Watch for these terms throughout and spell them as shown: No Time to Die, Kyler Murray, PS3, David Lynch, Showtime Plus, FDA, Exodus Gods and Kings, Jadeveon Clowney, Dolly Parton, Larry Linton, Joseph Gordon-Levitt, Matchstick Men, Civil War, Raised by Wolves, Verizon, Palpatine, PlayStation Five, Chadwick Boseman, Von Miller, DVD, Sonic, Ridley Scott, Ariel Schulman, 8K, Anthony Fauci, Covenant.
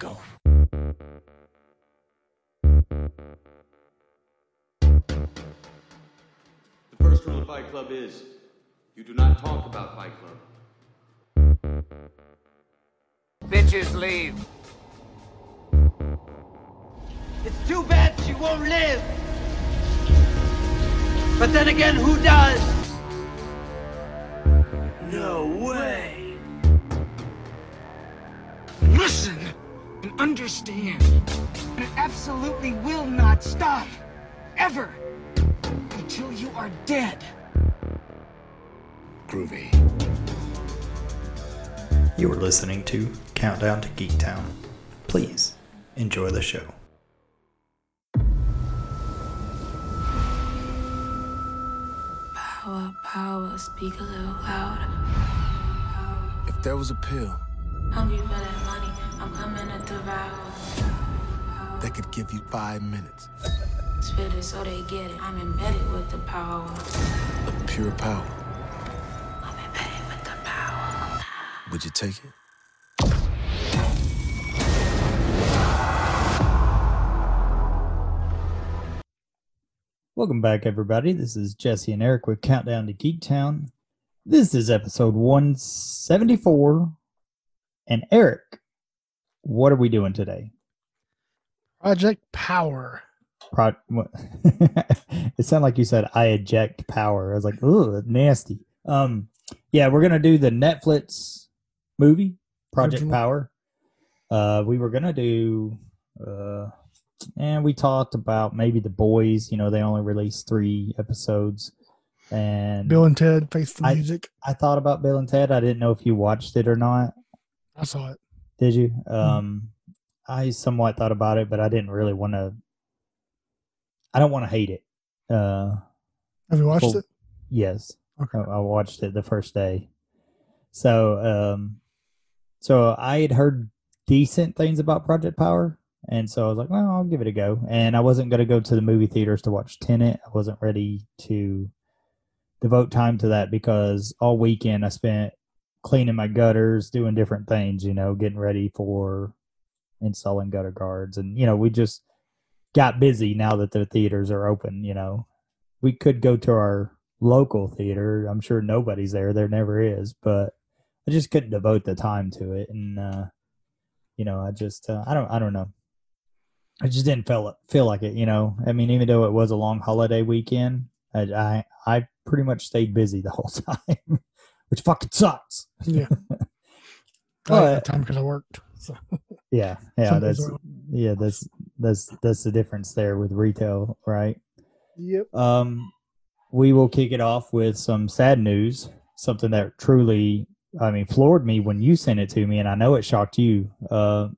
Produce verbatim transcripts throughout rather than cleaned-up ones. go. The first rule of Fight Club is, you do not talk about Fight Club. Bitches leave. It's too bad she won't live. But then again, who does? No way. Listen and understand. It absolutely will not stop. Ever. Until you are dead. Groovy. You are listening to Countdown to Geek Town. Please enjoy the show. Power, power, speak a little louder. If there was a pill, hungry for that money, I'm coming to devour. They could give you five minutes. Spit it so they get it. I'm embedded with the power of pure power. I'm embedded with the power. Would you take it? Welcome back, everybody. This is Jesse and Eric with Countdown to Geek Town. This is episode one seventy-four. And Eric, what are we doing today? Project Power. Pro- it sounded like you said, I eject power. I was like, ooh, nasty. Um, yeah, we're going to do the Netflix movie, Project Project Power. Uh, we were going to do... Uh, And we talked about maybe The Boys. You know, they only released three episodes. And Bill and Ted Face the I, Music. I thought about Bill and Ted. I didn't know if you watched it or not. I saw it. Did you? Mm-hmm. Um, I somewhat thought about it, but I didn't really want to. I don't want to hate it. Uh, Have you watched well, it? Yes. Okay. I, I watched it the first day. So, um, so I had heard decent things about Project Power. And so I was like, well, I'll give it a go. And I wasn't going to go to the movie theaters to watch Tenet. I wasn't ready to devote time to that because all weekend I spent cleaning my gutters, doing different things, you know, getting ready for installing gutter guards. And, you know, we just got busy now that the theaters are open, you know. We could go to our local theater. I'm sure nobody's there. There never is. But I just couldn't devote the time to it. And, uh, you know, I just, uh, I don't, I don't know. I just didn't feel feel like it, you know. I mean, even though it was a long holiday weekend, I I, I pretty much stayed busy the whole time, which fucking sucks. Yeah. Well, I had time because I worked. So. Yeah, yeah, that's yeah, that's that's that's the difference there with retail, right? Yep. Um, we will kick it off with some sad news. Something that truly, I mean, floored me when you sent it to me, and I know it shocked you. Uh.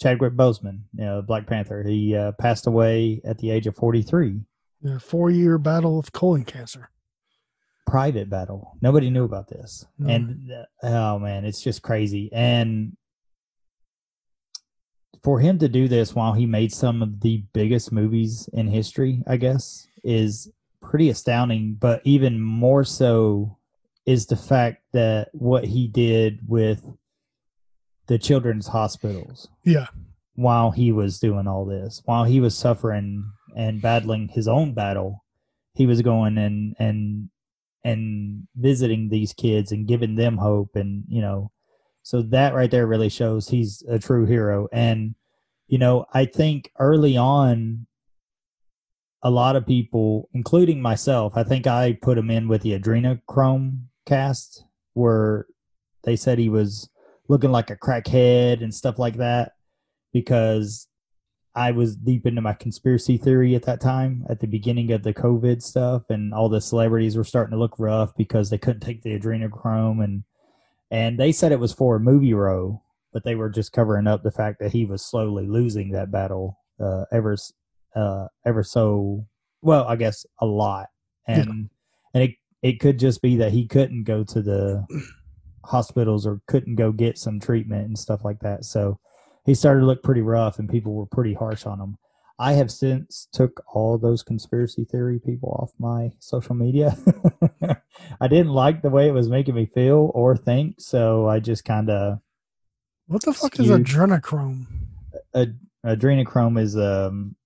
Chadwick Boseman, you know, Black Panther. He uh, passed away at the age of forty-three. Yeah, four-year battle with colon cancer. Private battle. Nobody knew about this. Mm. And, oh, man, it's just crazy. And for him to do this while he made some of the biggest movies in history, I guess, is pretty astounding. But even more so is the fact that what he did with the children's hospitals. Yeah. While he was doing all this, while he was suffering and battling his own battle, he was going and, and, and visiting these kids and giving them hope. And, you know, so that right there really shows he's a true hero. And, you know, I think early on, a lot of people, including myself, I think I put him in with the adrenochrome cast where they said he was looking like a crackhead and stuff like that, because I was deep into my conspiracy theory at that time, at the beginning of the COVID stuff, and all the celebrities were starting to look rough because they couldn't take the adrenochrome, and and they said it was for a movie role, but they were just covering up the fact that he was slowly losing that battle uh, ever uh, ever so, well, I guess a lot. And yeah. and it it could just be that he couldn't go to the hospitals or couldn't go get some treatment and stuff like that. So he started to look pretty rough and people were pretty harsh on him. I have since took all those conspiracy theory people off my social media. I didn't like the way it was making me feel or think. So I just kind of What the fuck is adrenochrome? Ad- adrenochrome is um,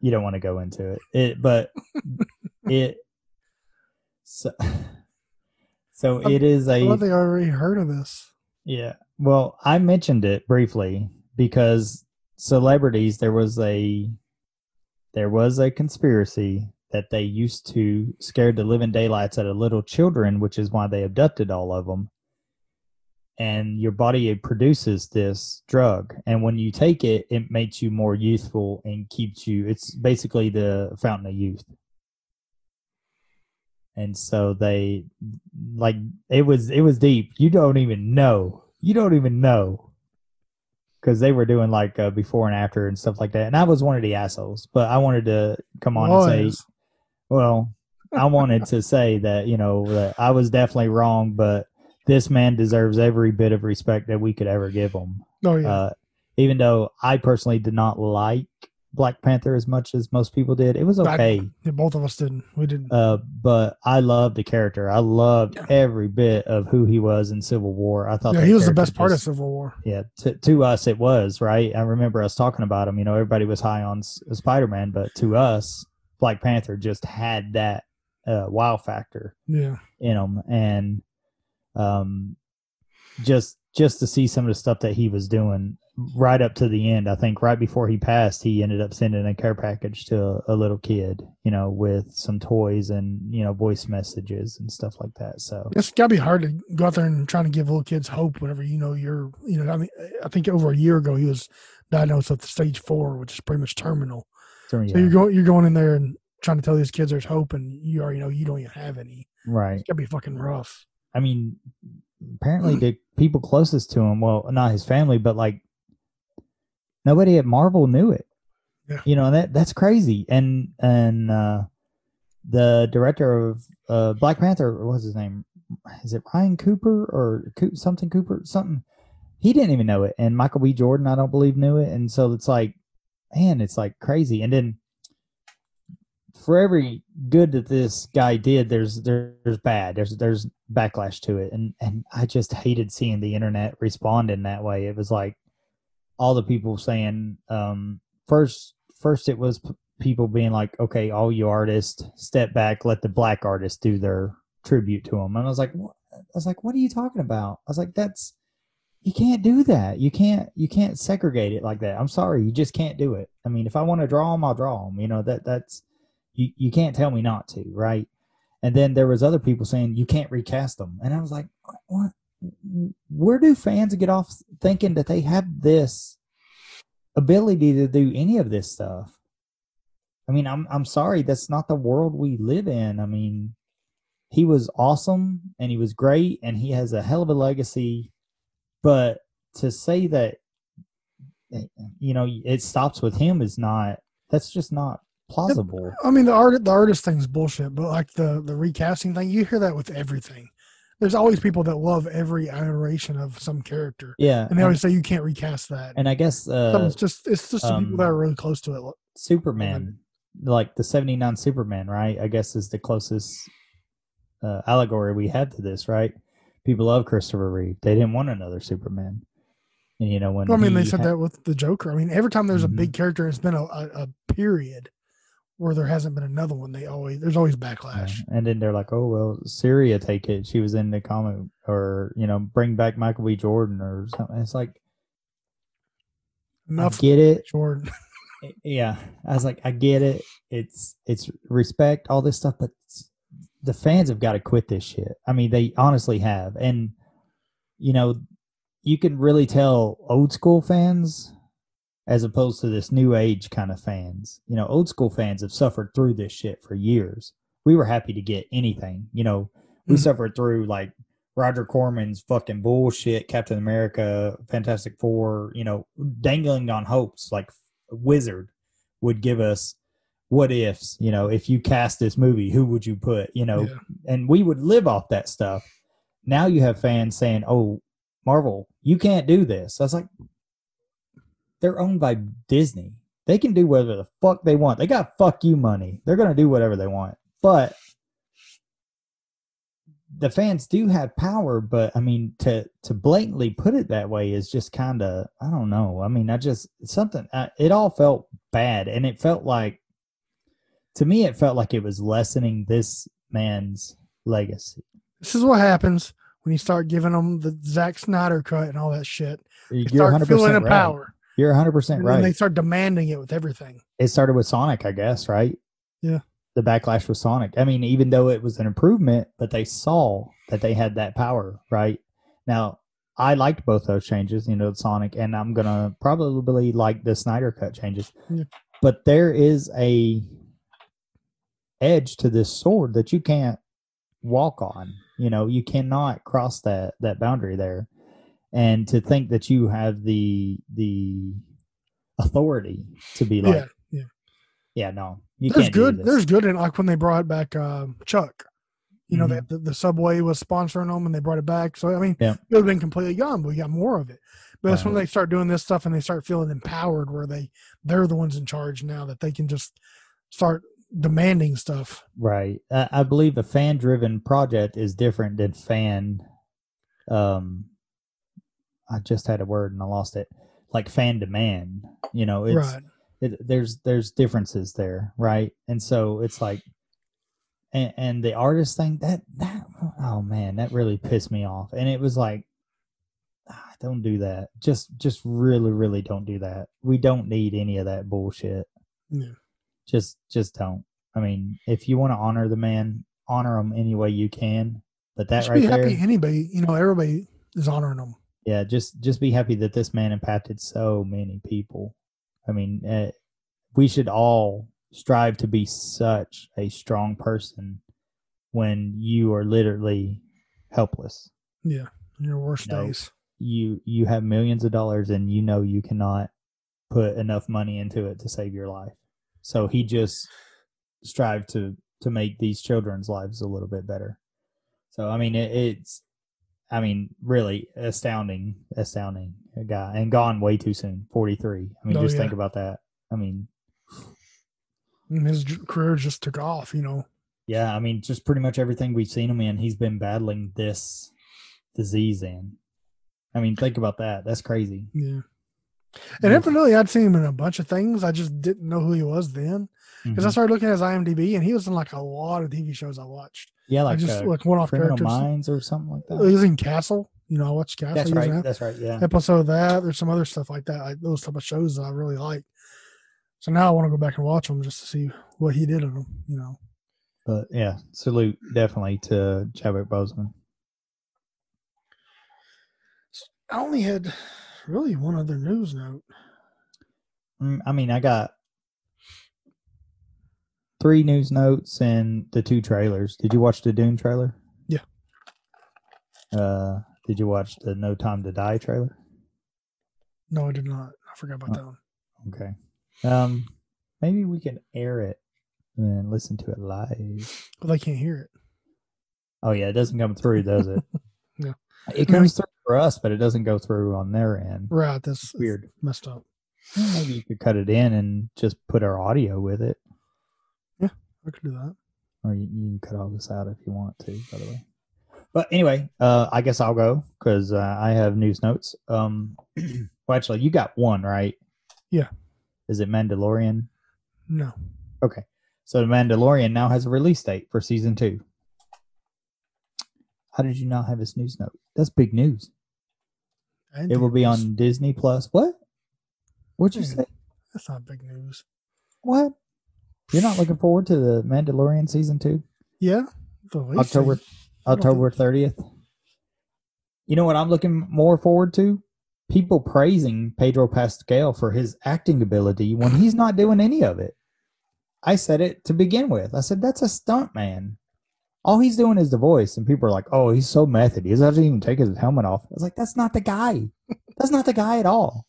you don't want to go into it. It but it so so it is a. I think I already heard of this. Yeah, well, I mentioned it briefly because celebrities. There was a there was a conspiracy that they used to scare the living daylights out of little children, which is why they abducted all of them. And your body produces this drug. And when you take it, it makes you more youthful and keeps you... It's basically the fountain of youth. And so they... Like, it was it was deep. You don't even know. You don't even know. Because they were doing, like, uh, before and after and stuff like that. And I was one of the assholes. But I wanted to come on Boys. and say... Well, I wanted to say that, you know, that I was definitely wrong, but... This man deserves every bit of respect that we could ever give him. Oh, yeah. Uh, even though I personally did not like Black Panther as much as most people did. It was okay. I, yeah, both of us didn't. We didn't. Uh, but I loved the character. I loved yeah. every bit of who he was in Civil War. I thought yeah, he was the best part just, of Civil War. Yeah, to, to us it was, right? I remember us talking about him. You know, everybody was high on S- Spider-Man, but to us, Black Panther just had that uh, wow factor yeah. in him. And Um, just just to see some of the stuff that he was doing right up to the end. I think right before he passed, he ended up sending a care package to a, a little kid, you know, with some toys and, you know, voice messages and stuff like that. So it's gotta be hard to go out there and trying to give little kids hope whenever, you know, you're, you know, I mean, I think over a year ago, he was diagnosed with stage four, which is pretty much terminal. terminal. So you're going, you're going in there and trying to tell these kids there's hope and you already know you don't even have any. Right. It's gotta be fucking rough. I mean, apparently the people closest to him, well, not his family, but like nobody at Marvel knew it. Yeah. You know, that that's crazy. And and uh, the director of uh, Black Panther, what was his name? Is it Ryan Cooper or Co- something Cooper? Something. He didn't even know it. And Michael B. Jordan, I don't believe, knew it. And so it's like, man, it's like crazy. And then for every good that this guy did, there's there's bad. There's there's backlash to it. And and I just hated seeing the internet respond in that way. It was like all the people saying, um, first first it was p- people being like, okay, all you artists, step back, let the black artists do their tribute to them. And I was like, what? I was like, what are you talking about? I was like, that's, you can't do that. You can't you can't segregate it like that. I'm sorry, you just can't do it. I mean, if I want to draw them, I'll draw them. You know, that that's, You you can't tell me not to, right? And then there was other people saying you can't recast them, and I was like, what? Where do fans get off thinking that they have this ability to do any of this stuff? I mean, I'm I'm sorry, that's not the world we live in. I mean, he was awesome and he was great and he has a hell of a legacy, but to say that, you know, it stops with him is not. That's just not plausible. I mean, the art, the artist thing's bullshit, but like the, the recasting thing, you hear that with everything. There's always people that love every iteration of some character. Yeah, and they always and, say you can't recast that. And I guess uh, so it's just it's just um, the people that are really close to it. Superman, like the seventy-nine Superman, right? I guess is the closest uh, allegory we have to this, right? People love Christopher Reeve. They didn't want another Superman. And you know when well, I mean they said ha- that with the Joker. I mean, every time there's mm-hmm. a big character, it's been a, a, a period where there hasn't been another one. They always there's always backlash. Yeah. And then they're like, oh, well, Syria take it. She was in the comic, or, you know, bring back Michael B. Jordan or something. It's like, enough. I get it. Jordan. Yeah. I was like, I get it. It's, it's respect, all this stuff, but the fans have got to quit this shit. I mean, they honestly have. And, you know, you can really tell old school fans as opposed to this new age kind of fans. You know, old school fans have suffered through this shit for years. We were happy to get anything. You know, we mm-hmm. suffered through like Roger Corman's fucking bullshit, Captain America, Fantastic Four, you know, dangling on hopes. Like Wizard would give us what ifs, you know, if you cast this movie, who would you put, you know, yeah. and we would live off that stuff. Now you have fans saying, oh, Marvel, you can't do this. I was like, they're owned by Disney. They can do whatever the fuck they want. They got fuck you money. They're going to do whatever they want. But the fans do have power, but I mean, to, to blatantly put it that way is just kind of, I don't know. I mean, I just something, I, it all felt bad. And it felt like, to me, it felt like it was lessening this man's legacy. This is what happens when you start giving them the Zack Snyder cut and all that shit. They You're start feeling the right. power. You're one hundred percent right. And they start demanding it with everything. It started with Sonic, I guess, right? Yeah. The backlash with Sonic. I mean, even though it was an improvement, but they saw that they had that power, right? Now, I liked both those changes, you know, Sonic, and I'm going to probably like the Snyder cut changes. Yeah. But there is a edge to this sword that you can't walk on. You know, you cannot cross that, that boundary there. And to think that you have the the authority to be like, yeah, yeah, yeah no, you there's can't good. Do this. There's good in like when they brought back uh, Chuck. You mm-hmm. know, that the, the Subway was sponsoring them, and they brought it back. So I mean, yeah. it would have been completely gone, but we got more of it. But that's right. when they start doing this stuff and they start feeling empowered, where they they're the ones in charge now, that they can just start demanding stuff. Right. I, I believe a fan-driven project is different than fan. Um. I just had a word and I lost it. Like fan demand, you know, it's, right. it, there's, there's differences there. Right. And so it's like, and, and the artist thing that, that, oh man, that really pissed me off. And it was like, ah, don't do that. Just, just really, really don't do that. We don't need any of that bullshit. Yeah. Just, just don't. I mean, if you want to honor the man, honor him any way you can, but that right there. Anybody, you know, everybody is honoring him. Yeah, just just be happy that this man impacted so many people. I mean, uh, we should all strive to be such a strong person when you are literally helpless. Yeah, your worst you know, days. You you have millions of dollars and you know you cannot put enough money into it to save your life. So he just strived to, to make these children's lives a little bit better. So, I mean, it, it's... I mean, really astounding, astounding guy, and gone way too soon. forty-three. I mean, oh, just yeah. think about that. I mean, and his career just took off, you know. Yeah, I mean, just pretty much everything we've seen him in, he's been battling this disease in. I mean, think about that. That's crazy. Yeah. And definitely, I'd seen him in a bunch of things. I just didn't know who he was then, because mm-hmm. I started looking at his I M D B, and he was in like a lot of T V shows I watched. Yeah, like I just like one-off characters, Minds or something like that. He was in Castle. You know, I watched Castle. That's right. That. That's right. Yeah. Episode of that. There's some other stuff like that. Like those type of shows that I really like. So now I want to go back and watch them just to see what he did in them. You know. But yeah, salute definitely to Chadwick Boseman. So I only had really one other news note. I mean, I got three news notes and the two trailers. Did you watch the Dune trailer? Yeah. Uh, did you watch the No Time to Die trailer? No, I did not. I forgot about oh, that one. Okay. Um, maybe we can air it and listen to it live. Well, they can't hear it. Oh, yeah. It doesn't come through, does it? No. It comes through for us, but it doesn't go through on their end. Right. That's it's weird. It's messed up. Maybe you could cut it in and just put our audio with it. I could do that. Or you, you can cut all this out if you want to, by the way. But anyway, uh, I guess I'll go because uh, I have news notes. Um, well, actually, you got one, right? Yeah. Is it Mandalorian? No. Okay. So the Mandalorian now has a release date for season two. How did you not have this news note? That's big news. It will be on Disney Plus. What? What'd you say? That's not big news. What? You're not looking forward to the Mandalorian season two? Yeah. October October thirtieth. You know what I'm looking more forward to? People praising Pedro Pascal for his acting ability when he's not doing any of it. I said it to begin with. I said, that's a stunt man. All he's doing is the voice. And people are like, oh, he's so method. He doesn't even take his helmet off. I was like, that's not the guy. That's not the guy at all.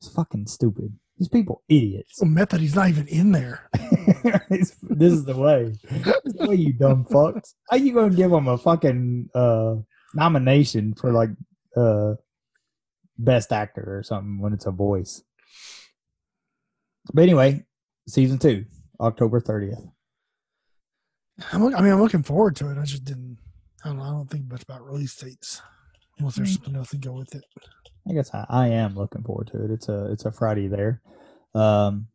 It's fucking stupid. These people, idiots. The method, he's not even in there. This is the way. This is the way, you dumb fucks. How you going to give him a fucking uh, nomination for, like, uh, best actor or something when it's a voice? But anyway, season two, October thirtieth. I'm, I mean, I'm looking forward to it. I just didn't. I don't know. I don't think much about release dates unless there's something else to go with it. I guess I, I am looking forward to it. It's a it's a Friday there. Um,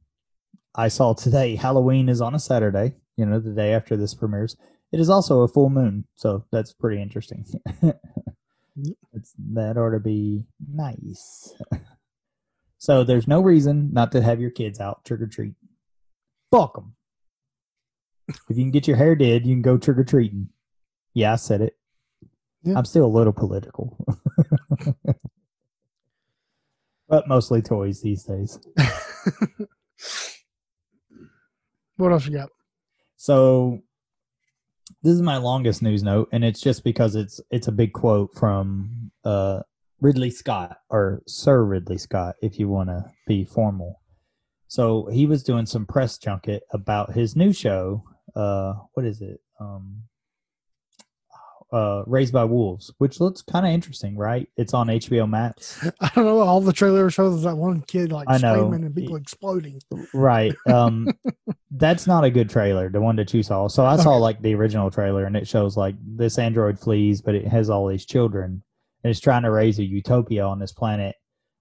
I saw today Halloween is on a Saturday. You know, the day after this premieres. It is also a full moon, so that's pretty interesting. It's, that ought to be nice. So there's no reason not to have your kids out trick or treat. Fuck them. If you can get your hair did, you can go trick or treating. Yeah, I said it. Yeah. I'm still a little political, but mostly toys these days. What else you got? So this is my longest news note, and it's just because it's it's a big quote from uh, Ridley Scott, or Sir Ridley Scott, if you want to be formal. So he was doing some press junket about his new show. Uh, what is it? Um, uh, Raised by Wolves, which looks kind of interesting, right? It's on H B O Max. I don't know. All the trailer shows that one kid like screaming and people exploding. Right. Um, that's not a good trailer, the one that you saw. So I saw okay. like the original trailer, and it shows like this android flees, but it has all these children, and it's trying to raise a utopia on this planet.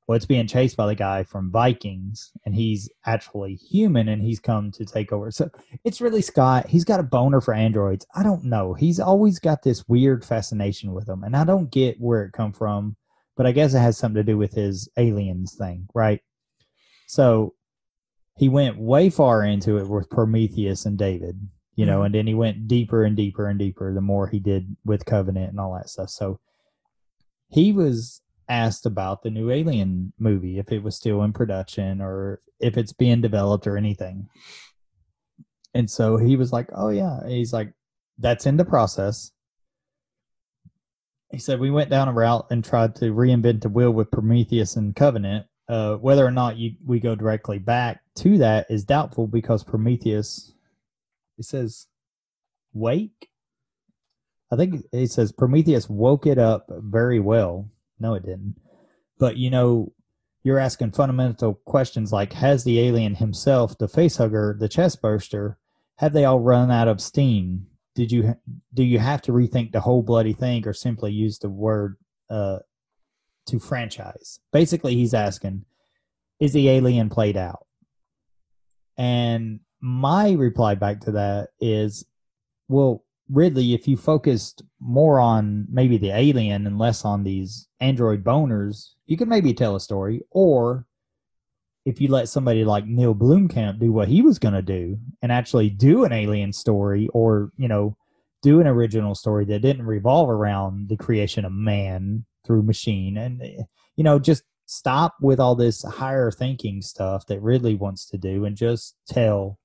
Well, it's being chased by the guy from Vikings, and he's actually human, and he's come to take over. So it's really Scott. He's got a boner for androids. I don't know. He's always got this weird fascination with them, and I don't get where it come from, but I guess it has something to do with his aliens thing, right? So he went way far into it with Prometheus and David, you know, and then he went deeper and deeper and deeper the more he did with Covenant and all that stuff. So he was asked about the new Alien movie, if it was still in production or if it's being developed or anything. And so he was like, oh yeah. He's like, that's in the process. He said, we went down a route and tried to reinvent the wheel with Prometheus and Covenant. Uh, whether or not you, we go directly back to that is doubtful, because Prometheus, it says wake. I think it says Prometheus woke it up very well. No, it didn't. But, you know, you're asking fundamental questions like, has the alien himself, the facehugger, the chestburster, have they all run out of steam? Did you do you have to rethink the whole bloody thing, or simply use the word uh, to franchise? Basically, he's asking, is the alien played out? And my reply back to that is, well, Ridley, if you focused more on maybe the alien and less on these android boners, you could maybe tell a story. Or if you let somebody like Neil Blomkamp do what he was going to do and actually do an alien story, or, you know, do an original story that didn't revolve around the creation of man through machine, and, you know, just stop with all this higher thinking stuff that Ridley wants to do and just tell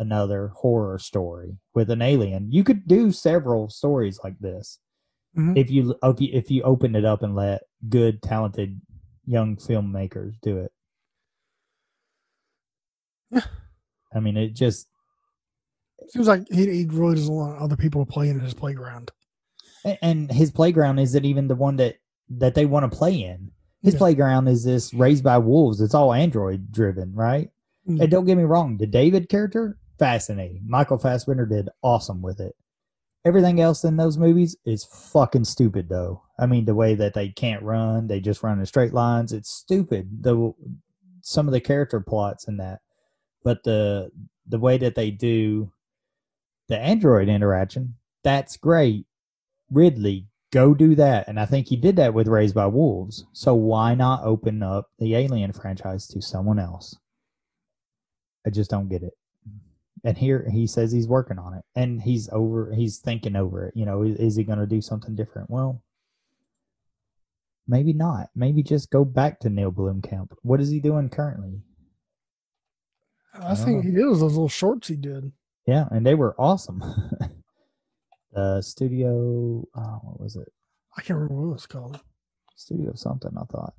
another horror story with an alien. You could do several stories like this, mm-hmm. if you if you opened it up and let good, talented young filmmakers do it. Yeah, I mean, it just seems like he, he really doesn't want other people to play in his playground. And, and his playground isn't even the one that that they want to play in. His yeah. playground is this Raised by Wolves. It's all android driven, right? Mm-hmm. And don't get me wrong, the David character, fascinating. Michael Fassbender did awesome with it. Everything else in those movies is fucking stupid, though. I mean, the way that they can't run, they just run in straight lines. It's stupid, though, some of the character plots in that. But the the way that they do the android interaction, that's great. Ridley, go do that. And I think he did that with Raised by Wolves. So why not open up the Alien franchise to someone else? I just don't get it. And here he says he's working on it, and he's over, he's thinking over it. You know, is, is he going to do something different? Well, maybe not. Maybe just go back to Neil Blomkamp. What is he doing currently? I, I think know. He did those little shorts he did. Yeah, and they were awesome. uh, studio, oh, what was it? I can't remember what it was called. Studio something, I thought.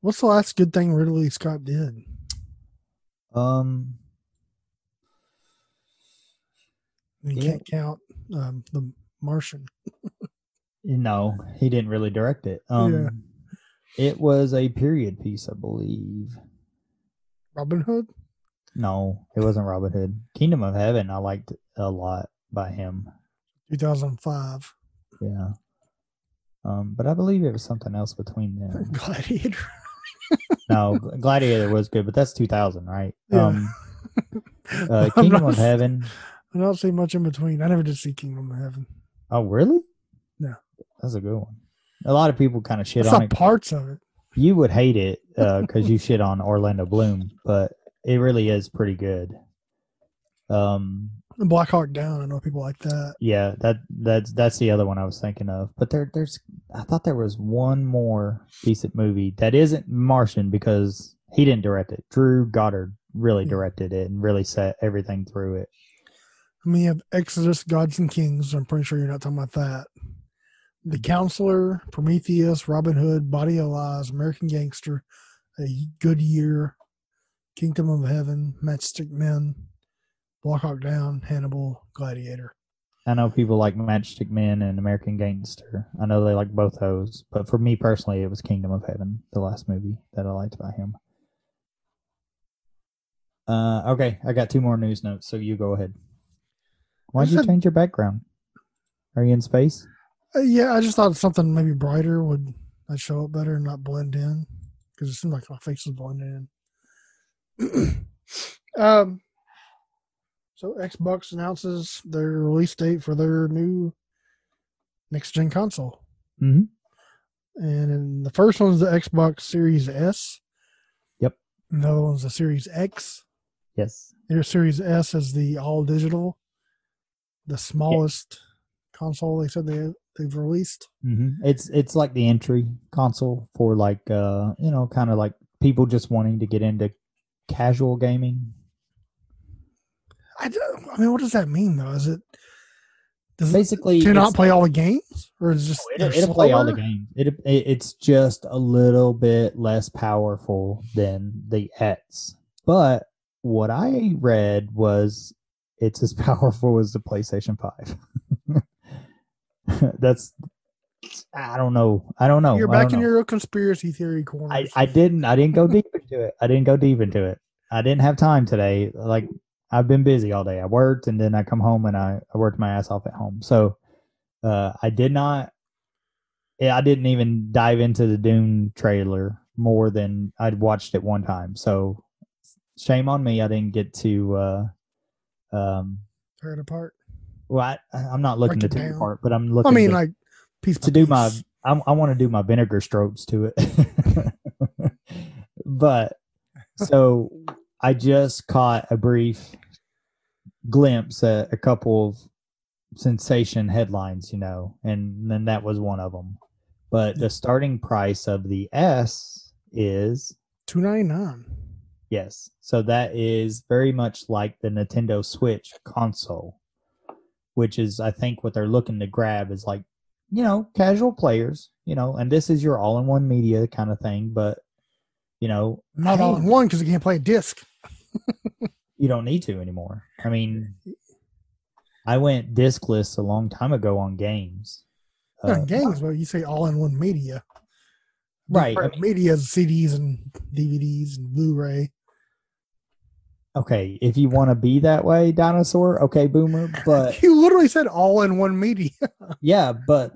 What's the last good thing Ridley Scott did? Um, you yeah. can't count um, the Martian. No, he didn't really direct it. Um, yeah. It was a period piece, I believe. Robin Hood? No, it wasn't Robin Hood. Kingdom of Heaven, I liked a lot by him. two thousand five. Yeah. Um, but I believe it was something else between them. Gladiator. No, Gladiator was good, but that's two thousand, right? Yeah. Um, uh, Kingdom not, of Heaven. I don't see much in between. I never did see Kingdom of Heaven. Oh, really? No. That's a good one. A lot of people kind of shit I on saw it. Parts of it. You would hate it because uh, you shit on Orlando Bloom, but it really is pretty good. Um, Black Hawk Down. I know people like that. Yeah, that that's that's the other one I was thinking of. But there, there's I thought there was one more decent movie that isn't Martian because he didn't direct it. Drew Goddard really yeah. directed it and really set everything through it. I mean, you have Exodus, Gods and Kings. I'm pretty sure you're not talking about that. The Counselor, Prometheus, Robin Hood, Body of Lies, American Gangster, A Good Year, Kingdom of Heaven, Matchstick Men, Black Hawk Down, Hannibal, Gladiator. I know people like Matchstick Men and American Gangster. I know they like both those, but for me personally, it was Kingdom of Heaven, the last movie that I liked by him. Uh, okay, I got two more news notes, so you go ahead. Why'd you change your background? Are you in space? Yeah, I just thought something maybe brighter would I'd show up better and not blend in because it seemed like my face was blending in. um, so Xbox announces their release date for their new next-gen console. Mm-hmm. And in the first one's the Xbox Series S. Yep. And the other one's the Series X. Yes. Their Series S is the all-digital, the smallest yeah. console they said they have. They've released. Mm-hmm. It's it's like the entry console for like uh you know kind of like people just wanting to get into casual gaming. I, don't, I mean, what does that mean though? Is it does basically do not play all the games, or is it just no, it, it'll play all the games? It, it it's just a little bit less powerful than the X. But what I read was it's as powerful as the PlayStation five. That's, I don't know. I don't know. You're back in your conspiracy theory corner. I, I didn't. I didn't go deep into it. I didn't go deep into it. I didn't have time today. Like, I've been busy all day. I worked, and then I come home, and I, I worked my ass off at home. So uh, I did not, I didn't even dive into the Dune trailer more than I'd watched it one time. So shame on me. I didn't get to uh, um, tear it apart. Well, I, I'm not looking to take it apart, but I'm looking. I mean, to, like piece to piece. do my. I'm, I want to do my vinegar strokes to it. But so I just caught a brief glimpse at a couple of sensation headlines, you know, and then that was one of them. But the starting price of the S is two ninety-nine. Yes, so that is very much like the Nintendo Switch console, which is, I think, what they're looking to grab is like, you know, casual players, you know, and this is your all-in-one media kind of thing, but, you know. Not all-in-one because you can't play a disc. You don't need to anymore. I mean, I went discless a long time ago on games. Not uh, games, but you say all-in-one media. Right. I mean, media is C Ds and D V Ds and Blu-ray. Okay, if you want to be that way, dinosaur, okay, boomer, but... You literally said all in one media. Yeah, but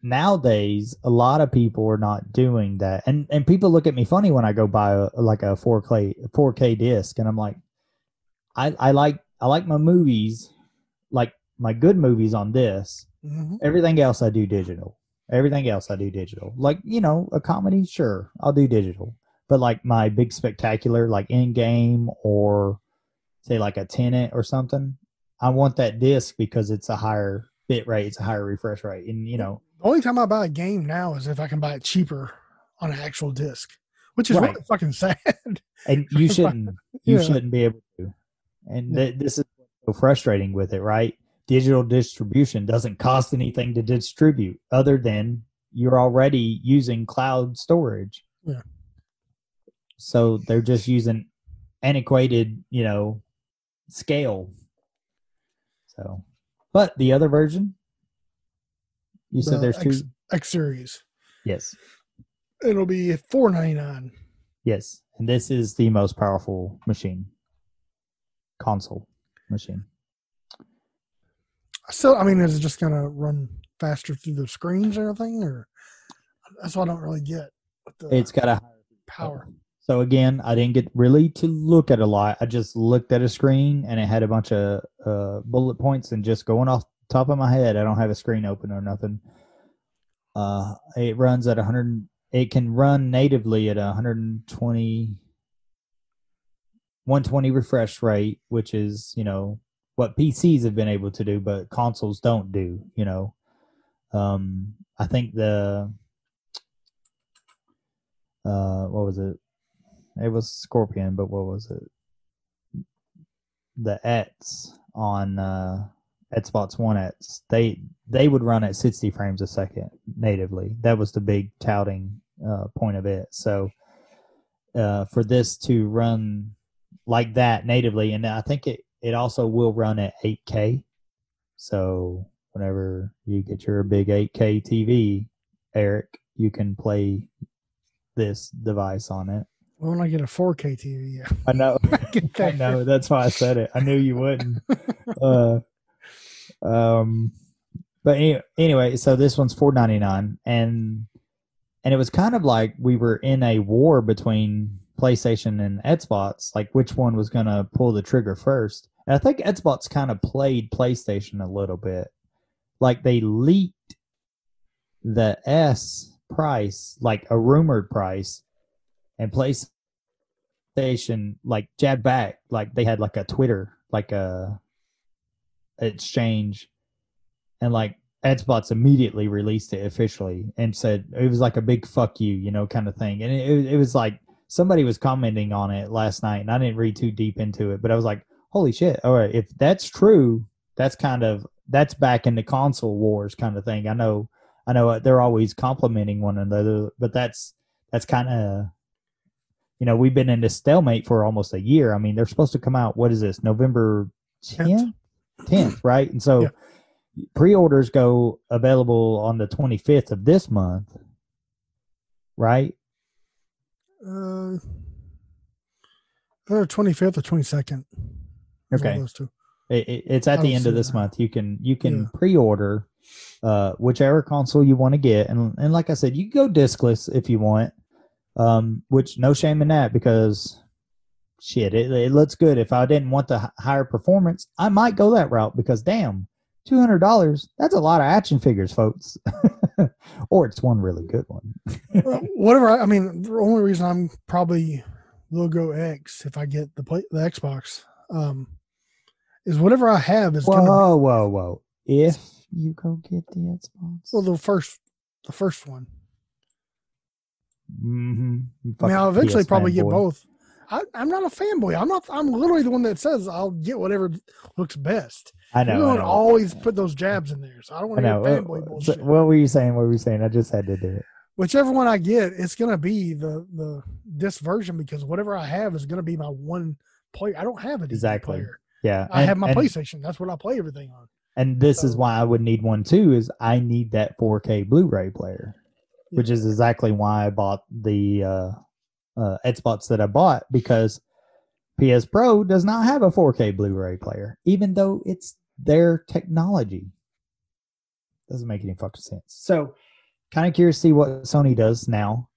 nowadays, a lot of people are not doing that. And and people look at me funny when I go buy a, like a four K disc, and I'm like, I, I like I like my movies, like my good movies on this. Mm-hmm. Everything else I do digital. Everything else I do digital. Like, you know, a comedy, sure, I'll do digital. But like my big spectacular, like in-game or say like a Tenet or something, I want that disc because it's a higher bit rate, it's a higher refresh rate. And, you know. The only time I buy a game now is if I can buy it cheaper on an actual disc, which is right. really fucking sad. And you shouldn't, you yeah. shouldn't be able to. And th- this is so frustrating with it, right? Digital distribution doesn't cost anything to distribute other than you're already using cloud storage. Yeah. So they're just using antiquated, you know, scale. So, but the other version, you said the there's X, two X series. Yes. It'll be four ninety-nine. Yes, and this is the most powerful machine. console machine. Still, I mean, is it just going to run faster through the screens and everything? Or that's what I don't really get. The it's got a higher power. So again, I didn't get really to look at a lot. I just looked at a screen and it had a bunch of uh, bullet points and just going off the top of my head. I don't have a screen open or nothing. Uh, it runs at one hundred. It can run natively at one twenty, one twenty refresh rate, which is, you know, what P Cs have been able to do, but consoles don't do, you know. Um, I think the, uh, what was it? It was Scorpion, but what was it? The ads on uh, Xbox One ads. They they would run at sixty frames a second natively. That was the big touting uh, point of it. So uh, for this to run like that natively, and I think it, it also will run at eight K. So whenever you get your big eight K T V, Eric, you can play this device on it. Well, when I get a four K T V, yeah. I know. I know. That's why I said it. I knew you wouldn't. uh, um, but anyway, anyway, so this one's four ninety-nine, and and it was kind of like we were in a war between PlayStation and Xbox, like which one was going to pull the trigger first. And I think Xbox kind of played PlayStation a little bit, like they leaked the S price, like a rumored price. And PlayStation, like, jabbed back. Like, they had, like, a Twitter, like, a exchange. And, like, Xbox immediately released it officially and said it was, like, a big fuck you, you know, kind of thing. And it, it was, like, somebody was commenting on it last night, and I didn't read too deep into it. But I was like, holy shit. All right, if that's true, that's kind of, that's back in the console wars kind of thing. I know, I know they're always complimenting one another, but that's, that's kind of... You know, we've been in this stalemate for almost a year. I mean, they're supposed to come out, what is this, November tenth? tenth, right? And so yeah. Pre-orders go available on the twenty-fifth of this month, right? Uh, either twenty-fifth or twenty-second. Okay. Those two. It, it, it's at I the end of this that. month. You can you can yeah. pre-order uh, whichever console you want to get. And, and like I said, you can go discless if you want. Um, which no shame in that, because shit, it, it looks good. If I didn't want the h- higher performance, I might go that route, because damn, two hundred dollars, that's a lot of action figures, folks. Or it's one really good one. Whatever. I, I mean, the only reason I'm probably will go X if I get the play, the Xbox, um, is whatever I have is. Whoa, whoa, whoa, whoa. If you go get the Xbox. Well, the first, the first one. Mm-hmm. I mean, I'll eventually P S probably fanboy. Get both. I, I'm not a fanboy. I'm not. I'm literally the one that says I'll get whatever looks best. I know. You don't always put those jabs in there, so I don't want to get fanboy bullshit. So, what were you saying? What were you saying? I just had to do it. Whichever one I get, it's gonna be the the this version, because whatever I have is gonna be my one player. I don't have a D V D exactly. player. Yeah, I and, have my and, PlayStation. That's what I play everything on. And this so, is why I would need one too. Is I need that four K Blu-ray player. Which is exactly why I bought the uh, uh, Xbox that I bought, because P S Pro does not have a four K Blu-ray player, even though it's their technology. Doesn't make any fucking sense. So, kind of curious to see what Sony does now.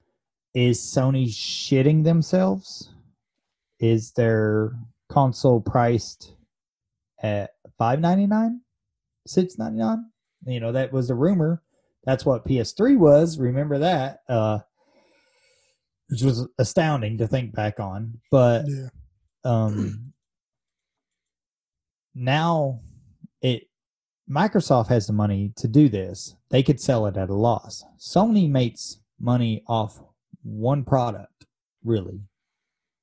Is Sony shitting themselves? Is their console priced at five ninety-nine? six ninety-nine? You know, that was a rumor. That's what P S three was. Remember that, uh, which was astounding to think back on. But yeah. um, now it Microsoft has the money to do this. They could sell it at a loss. Sony makes money off one product, really.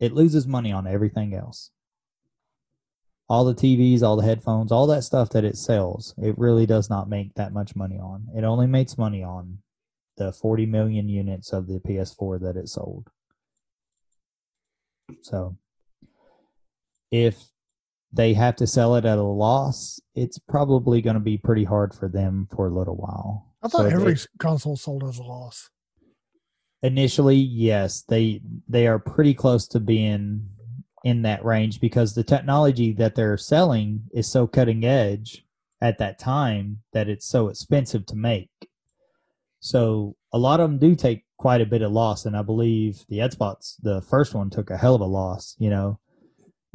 It loses money on everything else. All the T Vs, all the headphones, all that stuff that it sells, it really does not make that much money on. It only makes money on the forty million units of the P S four that it sold. So if they have to sell it at a loss, it's probably going to be pretty hard for them for a little while. I thought so every it, console sold as a loss. Initially, yes. They, they are pretty close to being... in that range because the technology that they're selling is so cutting edge at that time that it's so expensive to make. So a lot of them do take quite a bit of loss, and I believe the Xbox, the first one, took a hell of a loss, you know.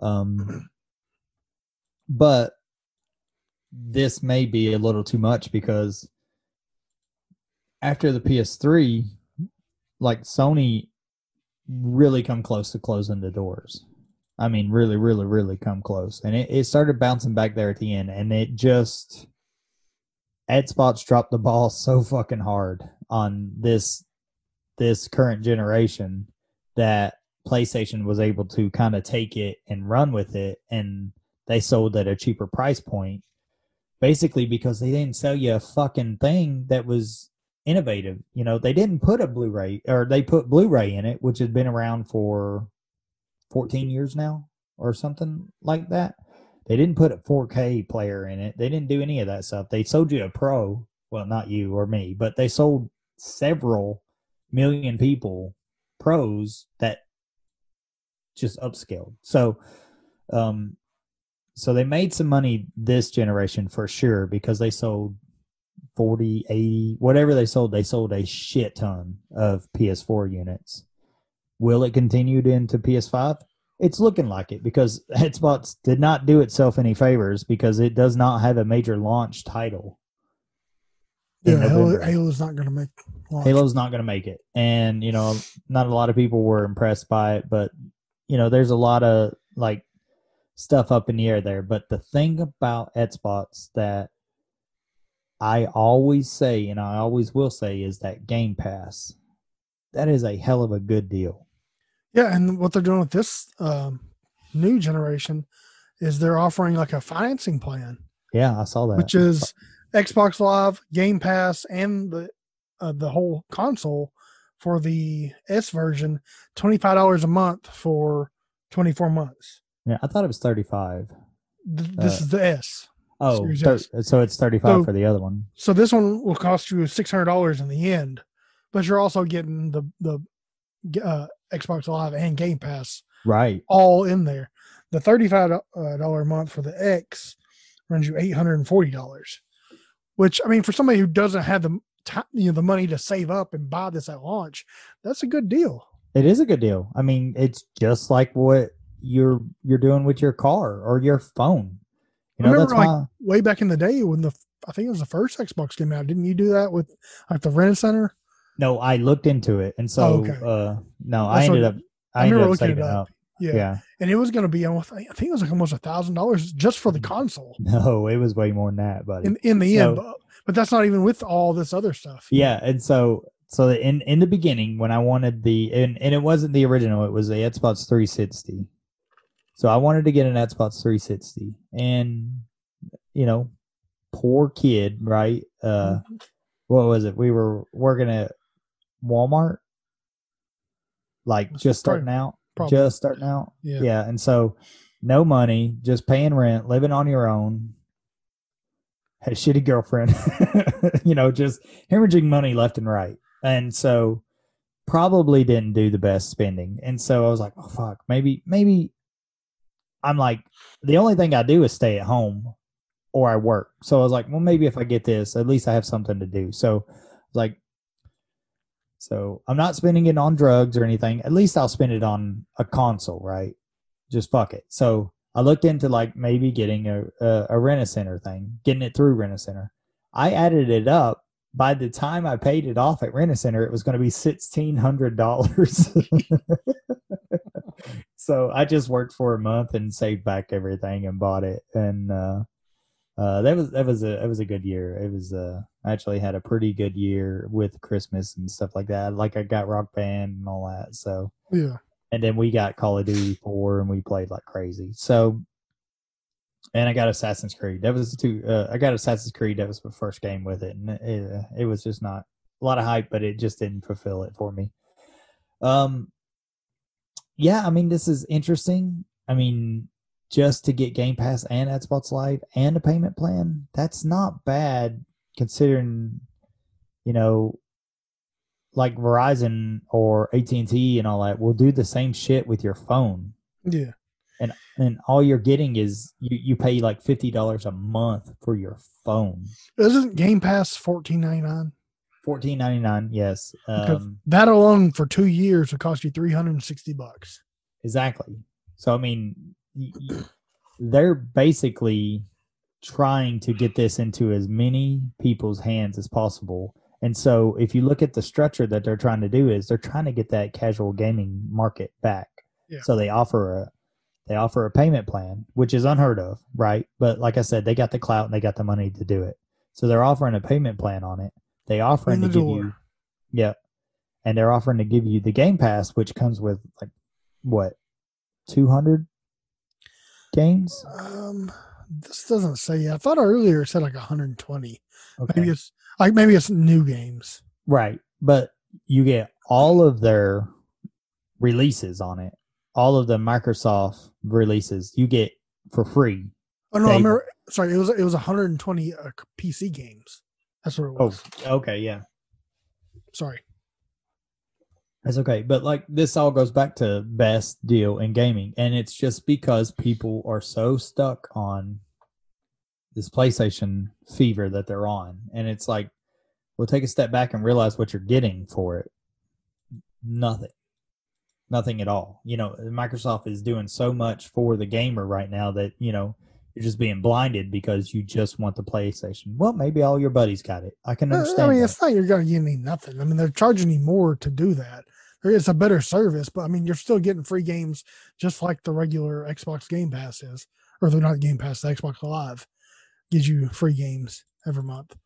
Um, but this may be a little too much because after the P S three, like, Sony really come close to closing the doors. I mean, really, really, really come close. And it, it started bouncing back there at the end, and it just... Xbox dropped the ball so fucking hard on this this current generation that PlayStation was able to kind of take it and run with it, and they sold at a cheaper price point, basically because they didn't sell you a fucking thing that was innovative. You know, they didn't put a Blu-ray, or they put Blu-ray in it, which has been around for fourteen years now or something like that. They didn't put a four K player in it. They didn't do any of that stuff. They sold you a Pro. Well, not you or me, but they sold several million people Pros that just upscaled. So, um, so they made some money this generation for sure because they sold forty, eighty, whatever they sold, they sold a shit ton of P S four units. Will it continue into P S five? It's looking like it because Xbox did not do itself any favors because it does not have a major launch title. Yeah, Halo, Halo's not going to make launch. Halo's not going to make it. And, you know, not a lot of people were impressed by it, but, you know, there's a lot of, like, stuff up in the air there. But the thing about Xbox that I always say, and I always will say, is that Game Pass, that is a hell of a good deal. Yeah, and what they're doing with this um, new generation is they're offering like a financing plan. Yeah, I saw that. Which is Xbox Live, Game Pass, and the uh, the whole console for the S version, twenty-five dollars a month for twenty-four months. Yeah, I thought it was thirty-five dollars. Th- this uh, is the S. Oh, thir- S. So it's thirty-five dollars so, for the other one. So this one will cost you six hundred dollars in the end, but you're also getting the the uh, Xbox Live and Game Pass, right? All in there. The thirty-five dollars a month for the X runs you eight hundred forty dollars, which, I mean, for somebody who doesn't have the time, you know, the money to save up and buy this at launch, that's a good deal. It is a good deal. I mean, it's just like what you're you're doing with your car or your phone. You know, I remember, that's like, why... way back in the day when the I think it was the first Xbox came out. Didn't you do that with like the Rent-A-Center? No, I looked into it, and so oh, okay. uh, no, I ended, what, up, I ended up. I ended up saving it up. up. Yeah. yeah, and it was going to be, I think it was like almost a thousand dollars just for the console. No, it was way more than that, buddy. In, in the so, end, but, but that's not even with all this other stuff. Yeah, and so so in in the beginning when I wanted the and, and it wasn't the original, it was the Xbox three sixty. So I wanted to get an Xbox three sixty, and you know, poor kid, right? Uh, mm-hmm. What was it? We were working at Walmart, like That's just starting probably, out probably. just starting out yeah. yeah and so no money, just paying rent, living on your own, had a shitty girlfriend you know, just hemorrhaging money left and right, and so probably didn't do the best spending. And so I was like, oh fuck, maybe maybe I'm like, the only thing I do is stay at home or I work, so I was like, well, maybe if I get this, at least I have something to do. So like, so I'm not spending it on drugs or anything. At least I'll spend it on a console, right? Just fuck it. So I looked into like maybe getting a, a, a Rent-A-Center thing, getting it through Rent-A-Center. I added it up. By the time I paid it off at Rent-A-Center, it was going to be sixteen hundred dollars. So I just worked for a month and saved back everything and bought it. And uh, uh, that was that was a it was a good year. It was uh, I actually had a pretty good year with Christmas and stuff like that. Like, I got Rock Band and all that. So yeah, and then we got Call of Duty four and we played like crazy. So, and I got Assassin's Creed. That was two. Uh, I got Assassin's Creed. That was my first game with it, and it, it was just not a lot of hype, but it just didn't fulfill it for me. Um, yeah, I mean, this is interesting. I mean, just to get Game Pass and Xbox Live and a payment plan, that's not bad. Considering, you know, like Verizon or A T and T and all that will do the same shit with your phone. Yeah. And and all you're getting is you, you pay like fifty dollars a month for your phone. Isn't Game Pass fourteen ninety nine? Fourteen ninety nine, yes. Um, that alone for two years would cost you three hundred and sixty bucks. Exactly. So I mean, they're basically trying to get this into as many people's hands as possible. And so if you look at the structure that they're trying to do, is they're trying to get that casual gaming market back. Yeah. So they offer a they offer a payment plan, which is unheard of, right? But like I said, they got the clout and they got the money to do it. So they're offering a payment plan on it. They offering to give you Yeah. And they're offering to give you the Game Pass, which comes with like what? two hundred games? Um This doesn't say yet. I thought earlier it said like one hundred twenty. Okay. Maybe it's like maybe it's new games. Right. But you get all of their releases on it. All of the Microsoft releases you get for free. Oh no, they, I remember sorry, it was it was one hundred twenty uh, P C games. That's what it was. Oh, okay, yeah. Sorry. That's okay. But like this all goes back to best deal in gaming. And it's just because people are so stuck on this PlayStation fever that they're on. And it's like, well, take a step back and realize what you're getting for it. Nothing. Nothing at all. You know, Microsoft is doing so much for the gamer right now that, you know, you're just being blinded because you just want the PlayStation. Well, maybe all your buddies got it. I can understand. I mean, that. It's not you're going to need nothing. I mean, they're charging you more to do that. It's a better service, but I mean, you're still getting free games just like the regular Xbox Game Pass is, or they're not Game Pass. The Xbox Live gives you free games every month,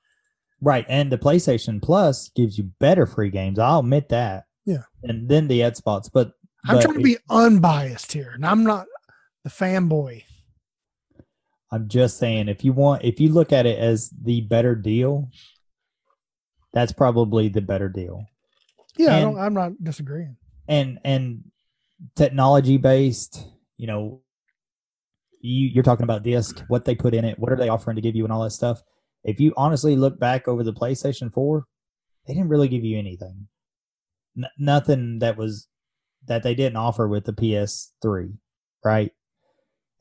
right? And the PlayStation Plus gives you better free games. I'll admit that. Yeah. And then the Xbox, but I'm but trying to be unbiased here, and I'm not the fanboy. I'm just saying, if you want, if you look at it as the better deal, that's probably the better deal. Yeah, and, I don't, I'm not disagreeing. And and technology based, you know, you, you're talking about disc, what they put in it, what are they offering to give you, and all that stuff. If you honestly look back over the PlayStation four, they didn't really give you anything, N- nothing that was that they didn't offer with the P S three, right?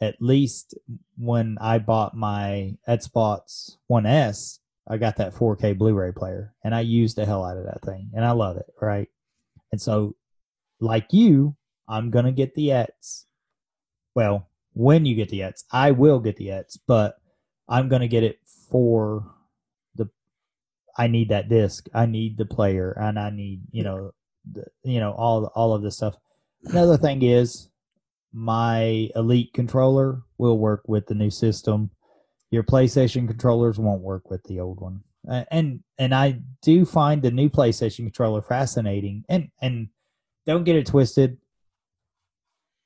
At least when I bought my Xbox One S, I got that four K Blu-ray player, and I used the hell out of that thing, and I love it, right? And so, like you, I'm going to get the X. Well, when you get the X, I will get the X, but I'm going to get it for the, I need that disc, I need the player, and I need, you know, the, you know all, all of this stuff. Another thing is, my Elite controller will work with the new system. Your PlayStation controllers won't work with the old one. And and I do find the new PlayStation controller fascinating. And and don't get it twisted.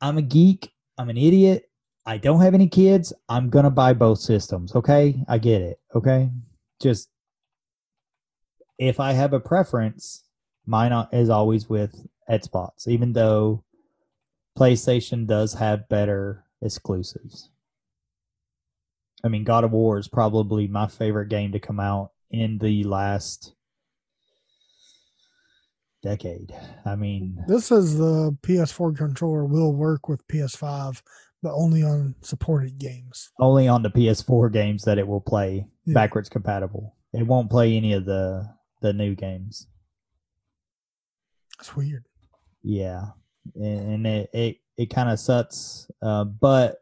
I'm a geek. I'm an idiot. I don't have any kids. I'm going to buy both systems, okay? I get it, okay? Just if I have a preference, mine is always with Xbox, even though PlayStation does have better exclusives. I mean, God of War is probably my favorite game to come out in the last decade. I mean, this is the P S four controller will work with P S five, but only on supported games. Only on the P S four games that it will play yeah. backwards compatible. It won't play any of the, the new games. That's weird. Yeah. And it, it, it kind of sucks, uh, but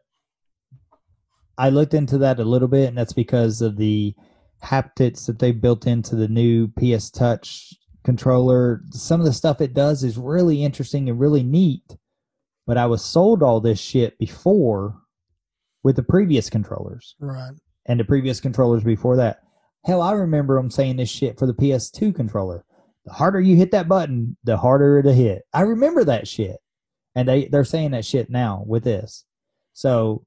I looked into that a little bit, and that's because of the haptics that they built into the new P S Touch controller. Some of the stuff it does is really interesting and really neat, but I was sold all this shit before with the previous controllers. Right. And the previous controllers before that. Hell, I remember them saying this shit for the P S two controller. The harder you hit that button, the harder it'll hit. I remember that shit. And they, they're saying that shit now with this. So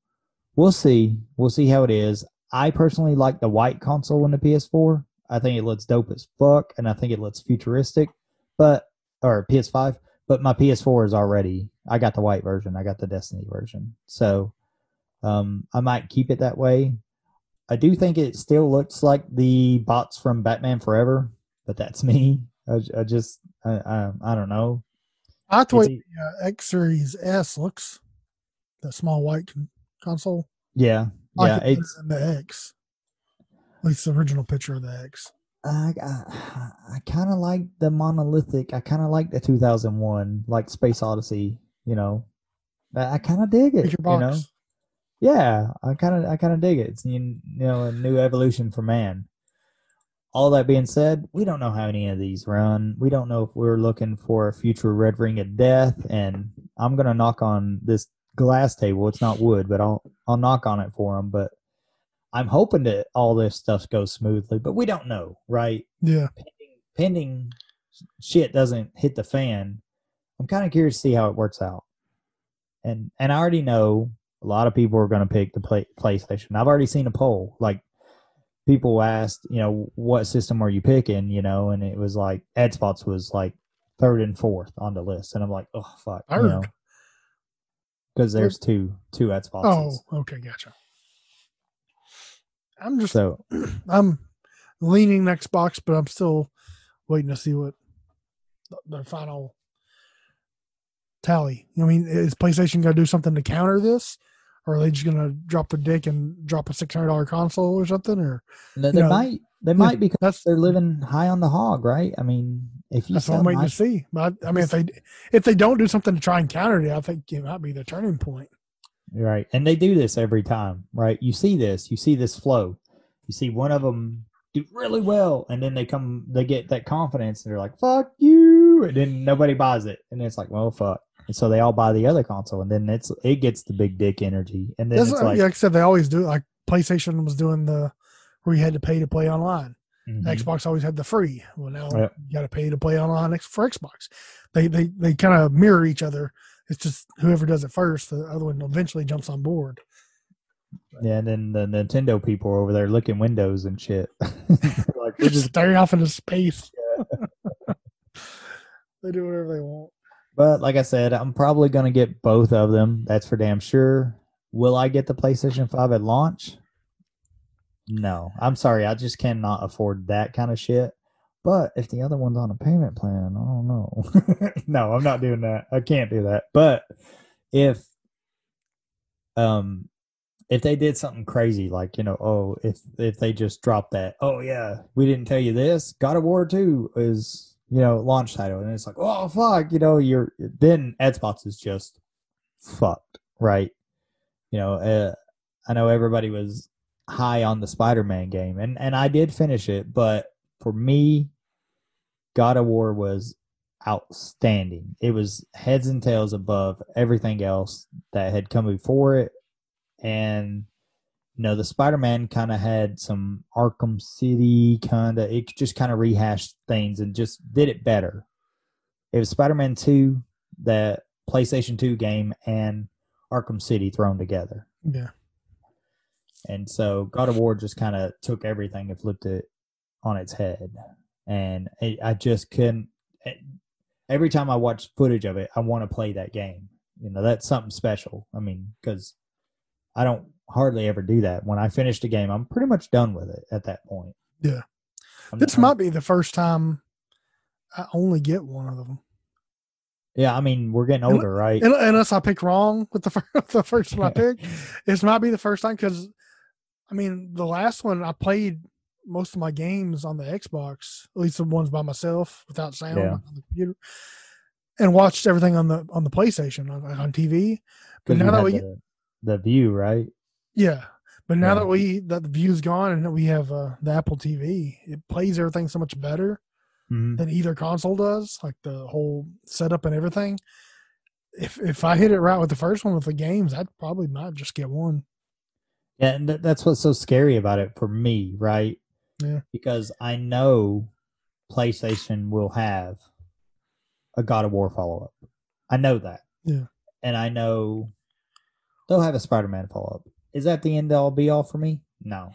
we'll see. We'll see how it is. I personally like the white console in the P S four. I think it looks dope as fuck, and I think it looks futuristic. But or P S five. But my P S four is already, I got the white version. I got the Destiny version. So um, I might keep it that way. I do think it still looks like the bots from Batman Forever, but that's me. I, I just, I, I, I don't know. I thought the uh, X Series S looks. that small white con- console. Yeah, yeah. Like it's in the X. At least the original picture of the X. I I, I kind of like the monolithic. I kind of like the two thousand one, like Space Odyssey. You know, I, I kind of dig it. Picture box. You know? Yeah, I kind of I kind of dig it. It's you know a new evolution for man. All that being said, we don't know how any of these run. We don't know if we're looking for a future Red Ring of Death. And I'm going to knock on this glass table. It's not wood, but I'll I'll knock on it for them. But I'm hoping that all this stuff goes smoothly. But we don't know, right? Yeah. Pending, pending shit doesn't hit the fan. I'm kind of curious to see how it works out. And and I already know a lot of people are going to pick the play, PlayStation. I've already seen a poll, like, people asked, you know, what system are you picking, you know, and it was like, Xbox was like third and fourth on the list. And I'm like, oh, fuck. Third. You know, because there's two, two Xboxes. Oh, okay. Gotcha. I'm just, so, I'm leaning Xbox, but I'm still waiting to see what their final tally. I mean, is PlayStation going to do something to counter this? Or are they just gonna drop the dick and drop a six hundred dollar console or something? Or no, they know, might, they might because that's, they're living high on the hog, right? I mean, if you that's what I'm waiting I, to see. But I, I mean, if they if they don't do something to try and counter it, I think it might be the turning point. Right, and they do this every time, right? You see this, you see this flow, you see one of them do really well, and then they come, they get that confidence, and they're like, "Fuck you," and then nobody buys it, and it's like, "Well, fuck." And so they all buy the other console, and then it's it gets the big dick energy. And then that's, it's like, like I said, they always do. Like PlayStation was doing the where you had to pay to play online. Mm-hmm. Xbox always had the free. Well, now yep. you got to pay to play online for Xbox. They they they kind of mirror each other. It's just whoever does it first, the other one eventually jumps on board. Yeah, and then the Nintendo people are over there licking windows and shit. Like they're just staring off into space. Yeah. They do whatever they want. But like I said, I'm probably going to get both of them. That's for damn sure. Will I get the PlayStation five at launch? No. I'm sorry. I just cannot afford that kind of shit. But if the other one's on a payment plan, I don't know. No, I'm not doing that. I can't do that. But if um, if they did something crazy, like, you know, oh, if, if they just dropped that, oh, yeah, we didn't tell you this. God of War two is... you know, launch title, and it's like, oh fuck, you know, you're then Xbox is just fucked, right? You know, uh, I know everybody was high on the Spider-Man game, and and I did finish it, but for me, God of War was outstanding. It was heads and tails above everything else that had come before it, and you know, the Spider-Man kind of had some Arkham City kind of, it just kind of rehashed things and just did it better. It was Spider-Man two, that PlayStation two game, and Arkham City thrown together. Yeah. And so God of War just kind of took everything and flipped it on its head. And it, I just couldn't, it, every time I watch footage of it, I want to play that game. You know, that's something special. I mean, because I don't hardly ever do that. When I finish the game, I'm pretty much done with it at that point. Yeah. I'm this not, might be the first time I only get one of them. Yeah, I mean, we're getting older, unless, right? Unless I pick wrong with the first, the first one I picked. This might be the first time because, I mean, the last one I played most of my games on the Xbox, at least the ones by myself without sound yeah. on the computer, and watched everything on the on the PlayStation, on, on T V. But now that we... The, the view, right? Yeah, but now yeah. that we that the view's gone and that we have uh, the Apple T V, it plays everything so much better mm-hmm. than either console does. Like the whole setup and everything. If if I hit it right with the first one with the games, I'd probably might just get one. Yeah, and th- that's what's so scary about it for me, right? Yeah, because I know PlayStation will have a God of War follow up. I know that. Yeah, and I know they'll have a Spider-Man follow up. Is that the end all be all for me? No.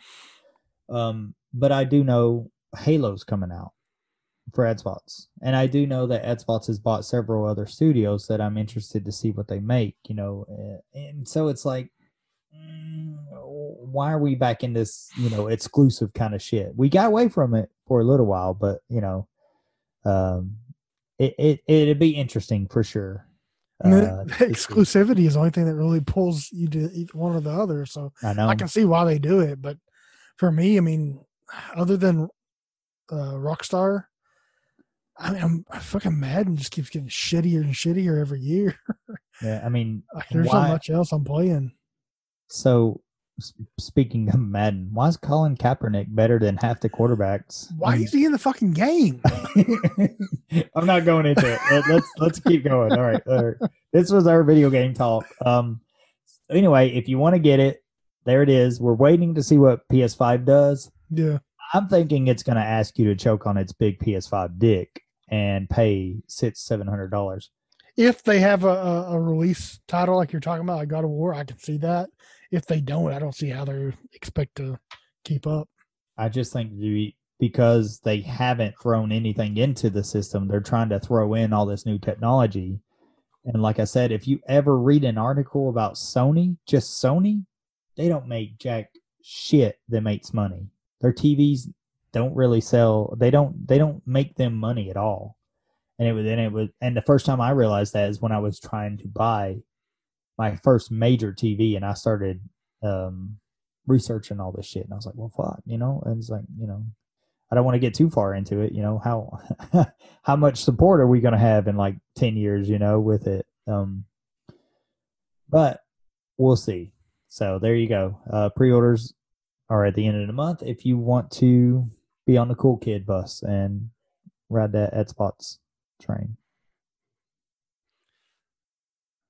Um, but I do know Halo's coming out for Xbox. And I do know that Xbox has bought several other studios that I'm interested to see what they make, you know. And so it's like, why are we back in this, you know, exclusive kind of shit? We got away from it for a little while, but, you know, um, it, it, it'd be interesting for sure. Uh, exclusivity is the only thing that really pulls you to either one or the other. So I, know. I can see why they do it. But for me, I mean, other than uh, Rockstar, I mean, I'm, I'm fucking mad and just keeps getting shittier and shittier every year. Yeah, I mean, like, there's why, not much else I'm playing. So, speaking of Madden, why is Colin Kaepernick better than half the quarterbacks? Why is he in the fucking game? I'm not going into it. Let's let's keep going. All right, all right. This was our video game talk. Um, anyway, if you want to get it, there it is. We're waiting to see what P S five does. Yeah, I'm thinking it's going to ask you to choke on its big P S five dick and pay six, seven hundred dollars. If they have a, a release title like you're talking about, like God of War, I can see that. If they don't, I don't see how they expect to keep up. I just think because they haven't thrown anything into the system, they're trying to throw in all this new technology. And like I said, if you ever read an article about Sony, just Sony, they don't make jack shit that makes money. Their T Vs don't really sell. They don't. They don't make them money at all. And it was. And it was. And the first time I realized that is when I was trying to buy my first major T V, and I started um, researching all this shit, and I was like, well, fuck, you know, and it's like, you know, I don't want to get too far into it, you know, how how much support are we going to have in like ten years, you know, with it? Um, but we'll see. So there you go. Uh, pre-orders are at the end of the month if you want to be on the cool kid bus and ride that Xbox train.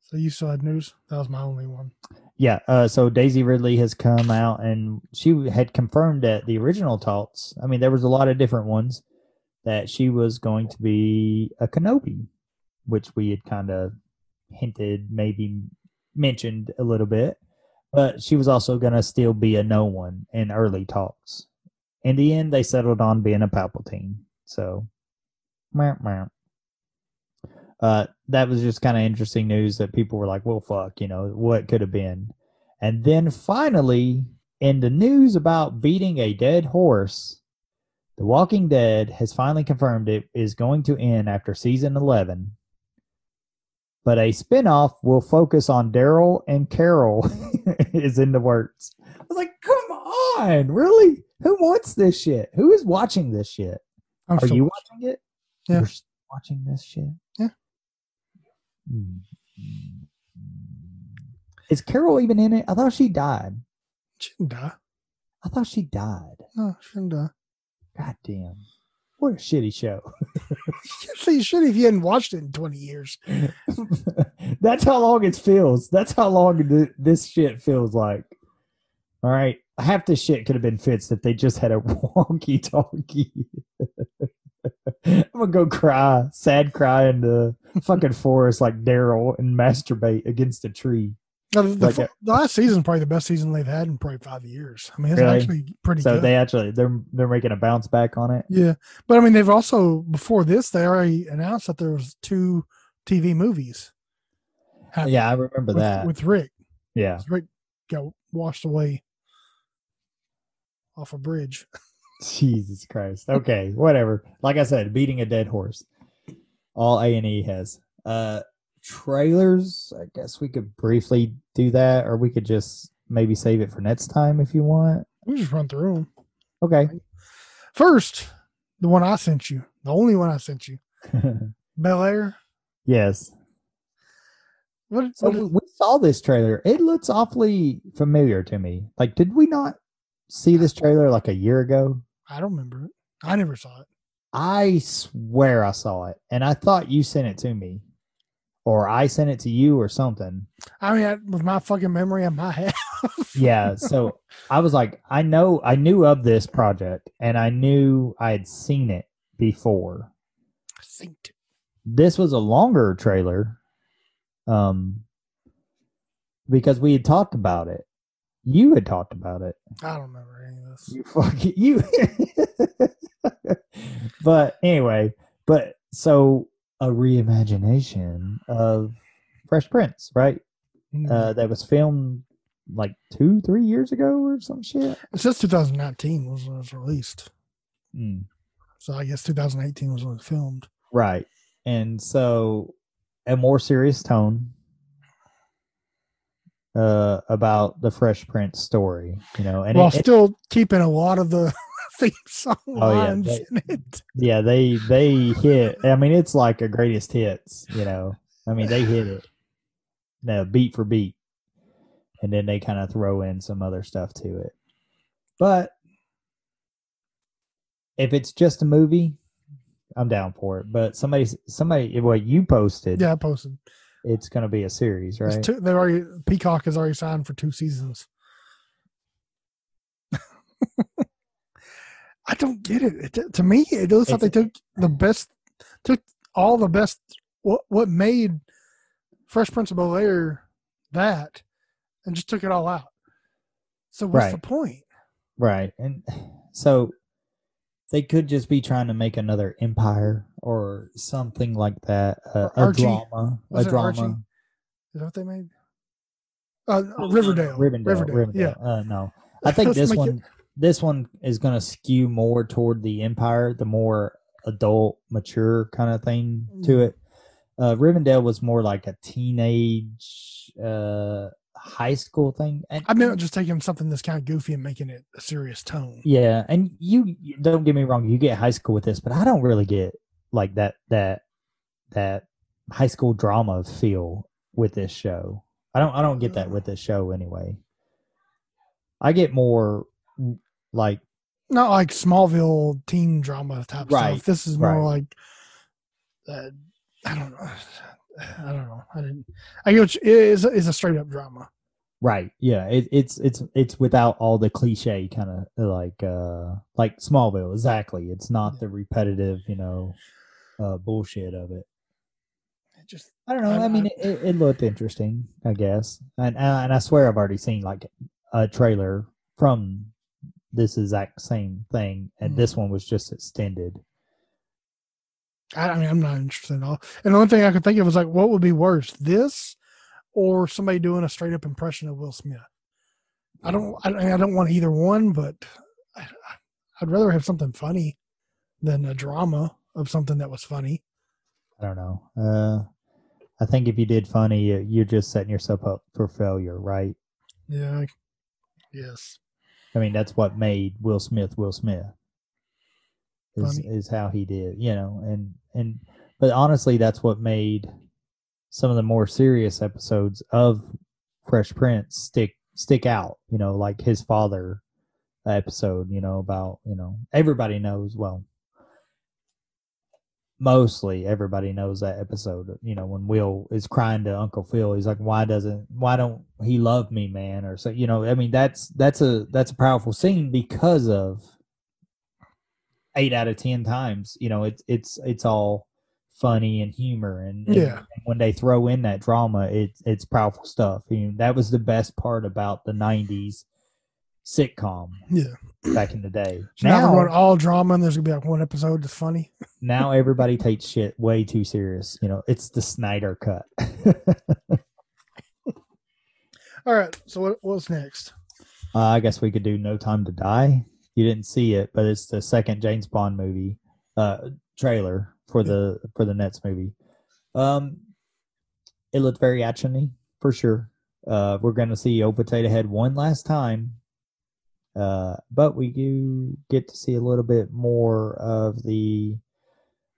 So you saw news. That was my only one. Yeah. Uh, so Daisy Ridley has come out, and she had confirmed at the original talks. I mean, there was a lot of different ones that she was going to be a Kenobi, which we had kind of hinted, maybe mentioned a little bit. But she was also going to still be a no one in early talks. In the end, they settled on being a Palpatine. So, meh, meh. Uh, that was just kind of interesting news that people were like, well, fuck, you know, what could have been? And then finally, in the news about beating a dead horse, The Walking Dead has finally confirmed it is going to end after season eleven. But a spinoff will focus on Daryl and Carol is in the works. I was like, come on, really? Who wants this shit? Who is watching this shit? I'm Are so- you watching it? Yeah. You're watching this shit? Yeah. Is Carol even in it? I thought she died. She didn't die. I thought she died. No, she didn't die. God damn. What a shitty show. You'd say shitty if you hadn't watched it in twenty years. That's how long it feels. That's how long th- this shit feels like. All right. Half this shit could have been fixed if they just had a walkie-talkie. I'm gonna go cry, sad cry in the fucking forest like Daryl and masturbate against a tree. The, the, like a, the last season, probably the best season they've had in probably five years. I mean, it's really? actually pretty. So good. they actually they're they're making a bounce back on it. Yeah, but I mean, they've also before this they already announced that there was two T V movies. Yeah, I remember with, that with Rick. Yeah, Rick got washed away off a bridge. Jesus Christ. Okay, whatever. Like I said, beating a dead horse. All A and E has. Uh, trailers, I guess we could briefly do that, or we could just maybe save it for next time if you want. We just run through them. Okay. First, the one I sent you. The only one I sent you. Bel Air? Yes. What, so what, we saw this trailer. It looks awfully familiar to me. Like, did we not see this trailer like a year ago? I don't remember it. I never saw it. I swear I saw it. And I thought you sent it to me. Or I sent it to you or something. I mean, I, with my fucking memory in my head. Yeah, so I was like, I know, I knew of this project. And I knew I had seen it before. I think it. This was a longer trailer. Um, because we had talked about it. You had talked about it. I don't remember any of this. You fucking you. But anyway, but so a reimagination of Fresh Prince, right? Mm-hmm. Uh, that was filmed like two, three years ago or some shit. Since twenty nineteen was when it was released. Mm. So I guess twenty eighteen was when it was filmed. Right. And so a more serious tone uh, about the Fresh Prince story, you know, and while it, still it, keeping a lot of the theme song oh, lines yeah, they, in it. Yeah, they they hit. I mean, it's like a greatest hits, you know. I mean, they hit it, you know, beat for beat, and then they kind of throw in some other stuff to it. But if it's just a movie, I'm down for it. But somebody, somebody, what you posted? Yeah, I posted. It's going to be a series, right? Two, they've already Peacock has already signed for two seasons. I don't get it. it. To me, it looks it's, like they took the best, took all the best. What what made Fresh Prince of Bel-Air that, and just took it all out. So what's right. the point? Right, and so. They could just be trying to make another Empire or something like that. Uh, a drama. Was a drama. Archie? Is that what they made? Uh, Riverdale. Riverdale. Riverdale. Riverdale. Yeah. Uh, no. I think this one it... this one is going to skew more toward the Empire, the more adult, mature kind of thing mm. to it. Uh, Riverdale was more like a teenage uh, high school thing. And, I meant just taking something that's kind of goofy and making it a serious tone. Yeah, and you don't get me wrong, you get high school with this, but I don't really get like that that that high school drama feel with this show. I don't I don't get that with this show anyway. I get more like not like Smallville teen drama type right, stuff. This is more right. like uh, I don't know. I don't know. I didn't. I guess it is is a straight up drama, right? Yeah, it, it's it's it's without all the cliche kind of like uh, like Smallville. Exactly, it's not yeah. the repetitive, you know, uh, bullshit of it. It just I don't know. I, I mean, I, it, it looked interesting, I guess, and and I swear I've already seen like a trailer from this exact same thing, and mm-hmm. this one was just extended. I mean, I'm not interested at all. And the only thing I could think of was like, what would be worse, this or somebody doing a straight up impression of Will Smith? I don't, I, I don't want either one, but I, I'd rather have something funny than a drama of something that was funny. I don't know. Uh, I think if you did funny, you're just setting yourself up for failure, right? Yeah. Yes. I mean, that's what made Will Smith, Will Smith. Is, is how he did, you know, and and but honestly, that's what made some of the more serious episodes of Fresh Prince stick stick out, you know, like his father episode, you know, about, you know, everybody knows, well, mostly everybody knows that episode, you know, when Will is crying to Uncle Phil, he's like, why doesn't, why don't he love me, man? Or so, you know, I mean, that's that's a that's a powerful scene because of. Eight out of ten times, you know, it's it's it's all funny and humor, and, yeah. and when they throw in that drama, it's it's powerful stuff. I mean, that was the best part about the nineties sitcom, yeah, back in the day. So now, now we're going all drama, and there's gonna be like one episode that's funny. Now everybody takes shit way too serious. You know, it's the Snyder Cut. All right, so what, what's next? Uh, I guess we could do No Time to Die. You didn't see it, but it's the second James Bond movie uh, trailer for the for the next movie. Um, it looked very actiony for sure. Uh, we're going to see Old Potato Head one last time, uh, but we do get to see a little bit more of the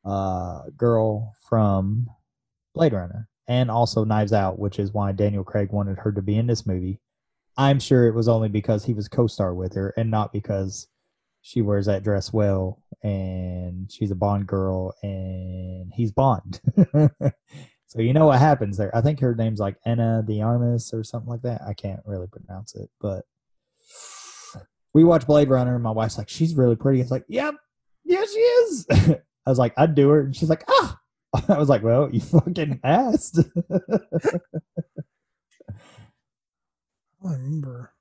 uh, girl from Blade Runner and also Knives Out, which is why Daniel Craig wanted her to be in this movie. I'm sure it was only because he was co-star with her and not because she wears that dress well and she's a Bond girl and he's Bond. So you know what happens there. I think her name's like Anna de Armas or something like that. I can't really pronounce it, but we watched Blade Runner and my wife's like, she's really pretty. I was like, yep, yeah, she is. I was like, I'd do her. And she's like, ah. I was like, well, you fucking asked. I remember.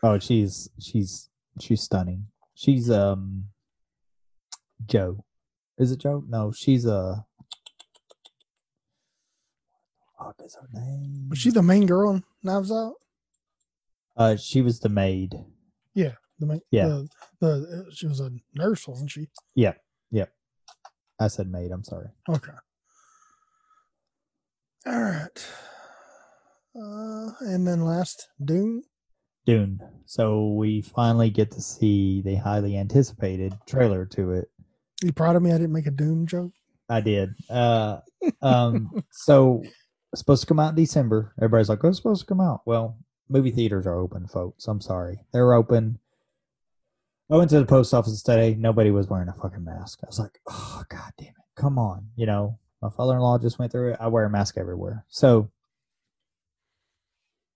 Oh, she's she's she's stunning. She's um Joe. Is it Joe? No, she's uh what is her name? Was she the main girl in Knives Out? Uh she was the maid. Yeah, the maid. Yeah. The, the, she was a nurse, wasn't she? Yeah, yeah. I said maid, I'm sorry. Okay. All right. Uh, and then last, Dune. Dune. So we finally get to see the highly anticipated trailer to it. You proud of me? I didn't make a Dune joke. I did. Uh, um, so it's supposed to come out in December. Everybody's like, oh, it's supposed to come out. Well, movie theaters are open, folks. I'm sorry. They're open. I went to the post office today. Nobody was wearing a fucking mask. I was like, oh, God damn it. Come on. You know, my father-in-law just went through it. I wear a mask everywhere. So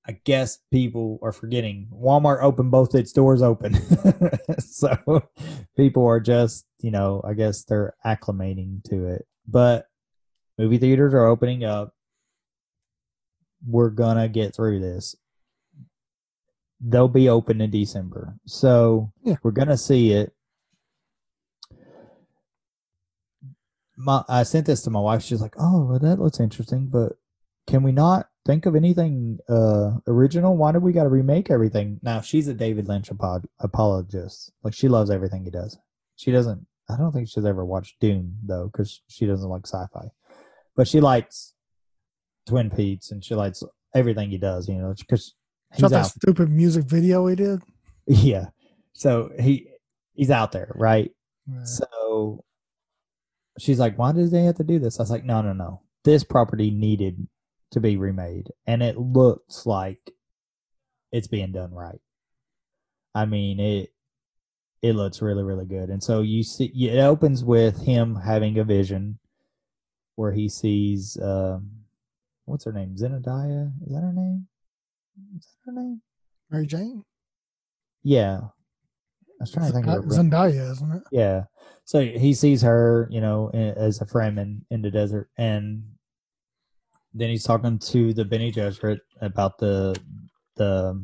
I guess people are forgetting Walmart opened both its doors open. So people are just, you know, I guess they're acclimating to it. But movie theaters are opening up. We're going to get through this. They'll be open in December. So yeah. We're going to see it. My, I sent this to my wife. She's like, oh, well, that looks interesting, but can we not think of anything uh, original? Why do we got to remake everything? Now, she's a David Lynch apod- apologist. Like, she loves everything he does. She doesn't, I don't think she's ever watched Dune, though, because she doesn't like sci-fi. But she likes Twin Peaks, and she likes everything he does, you know, because he's out. That stupid music video he did? Yeah. So he he's out there, right? Yeah. So she's like, why did they have to do this? I was like, no, no, no. This property needed to be remade. And it looks like it's being done right. I mean, it it looks really, really good. And so you see, it opens with him having a vision where he sees, um, what's her name? Zendaya? Is that her name? Is that her name? Mary Jane? Yeah. I was trying to think of her. Zendaya, isn't it? Yeah. So he sees her, you know, as a Fremen in the desert. And then he's talking to the Bene Gesserit about the the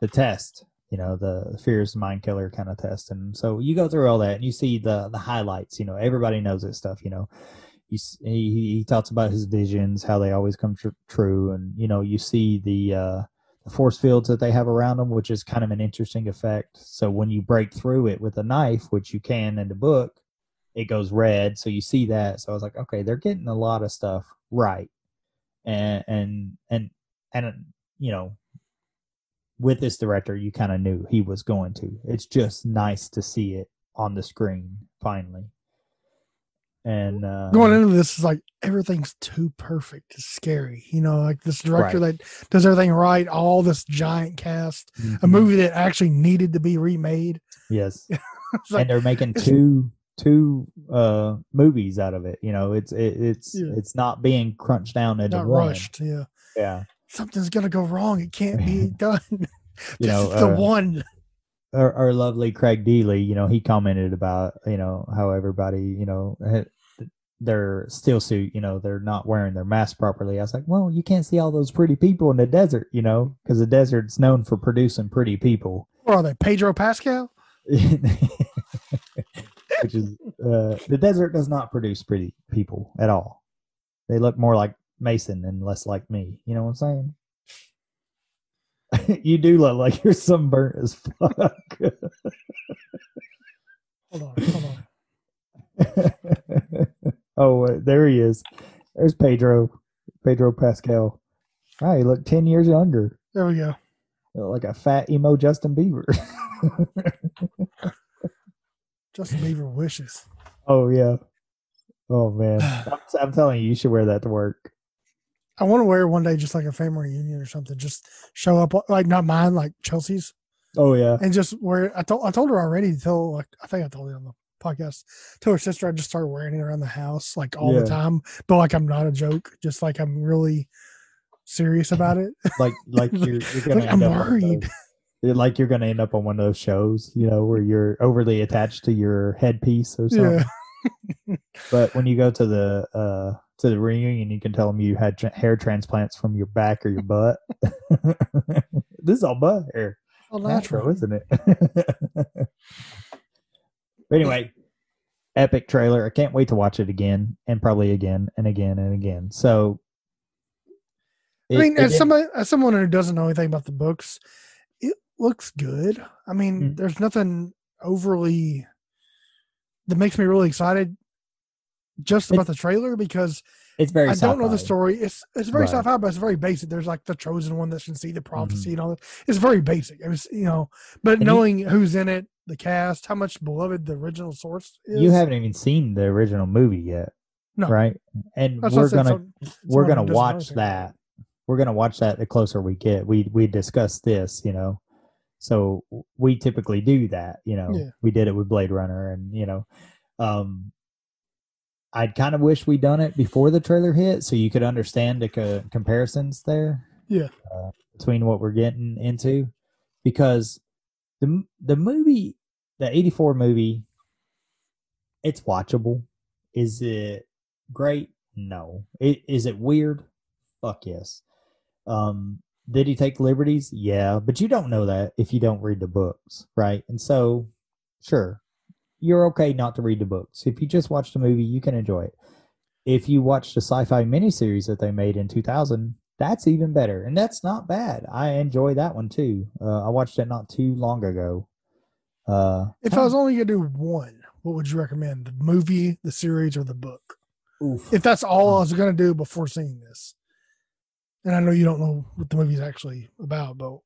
the test, you know, the fears mind killer kind of test. And so you go through all that and you see the, the highlights, you know, everybody knows this stuff, you know. He, he he talks about his visions, how they always come tr- true, and you know you see the uh, the force fields that they have around them, which is kind of an interesting effect. So when you break through it with a knife, which you can in the book, it goes red. So you see that. So I was like, okay, they're getting a lot of stuff right, and and and and you know, with this director, you kind of knew he was going to. It's just nice to see it on the screen finally. And uh, going into this is like everything's too perfect. It's scary, you know, like this director right. that does everything right, all this giant cast, mm-hmm. a movie that actually needed to be remade. Yes. Like, and they're making two two uh movies out of it, you know. It's it, it's yeah. it's not being crunched down into not one. Rushed, yeah yeah something's gonna go wrong, it can't be done. You this know is the uh, one Our, our lovely Craig Dealey, you know, he commented about, you know, how everybody, you know, their still suit, you know, they're not wearing their mask properly. I was like, well, you can't see all those pretty people in the desert, you know, because the desert's known for producing pretty people. What are they, Pedro Pascal? Which is, uh, the desert does not produce pretty people at all. They look more like Mason and less like me. You know what I'm saying? You do look like you're sunburnt as fuck. Hold on, hold on. Oh, uh, there he is. There's Pedro. Pedro Pascal. Oh, he looked ten years younger. There we go. Like a fat emo Justin Bieber. Justin Bieber wishes. Oh, yeah. Oh, man. I'm, I'm telling you, you should wear that to work. I want to wear one day, just like a family reunion or something. Just show up, like not mine, like Chelsea's. Oh yeah, and just wear. I told I told her already. Till like I think I told you on the podcast. Till her sister, I just started wearing it around the house, like all yeah. the time. But like I'm not a joke. Just like I'm really serious about it. Like like you're, you're gonna like end I'm up worried. Those, like you're gonna end up on one of those shows, you know, where you're overly attached to your headpiece or something. Yeah. But when you go to the. Uh, to the reunion, you can tell them you had tra- hair transplants from your back or your butt. This is all butt hair. All natural, natural, isn't it? But anyway, epic trailer. I can't wait to watch it again and probably again and again and again. So, it, I mean, as, somebody, as someone who doesn't know anything about the books, it looks good. I mean, mm-hmm. there's nothing overly that makes me really excited. just about it's, the trailer because it's very I don't sci-fi. know the story. It's it's very right. sci-fi, but it's very basic. There's like the chosen one that can see the prophecy mm-hmm. and all that. It's very basic. It was, you know, but and knowing you, who's in it, the cast, how much beloved the original source is. You haven't even seen the original movie yet. No. Right? And That's we're going to we're going to watch that. We're going to watch that the closer we get. We we discuss this, you know. So we typically do that, you know. Yeah. We did it with Blade Runner and, you know, um I'd kind of wish we'd done it before the trailer hit so you could understand the co- comparisons there. Yeah. Uh, between what we're getting into, because the the movie, the eighty-four movie, it's watchable. Is it great? No. It, is it weird? Fuck yes. Um, did he take liberties? Yeah, but you don't know that if you don't read the books, right? And so, sure, you're okay not to read the books. If you just watch the movie, you can enjoy it. If you watch the sci-fi miniseries that they made in two thousand, that's even better. And that's not bad. I enjoy that one too. Uh, I watched it not too long ago. Uh, if I was only going to do one, what would you recommend? The movie, the series, or the book? Oof. If that's all I was going to do before seeing this. And I know you don't know what the movie's actually about, but...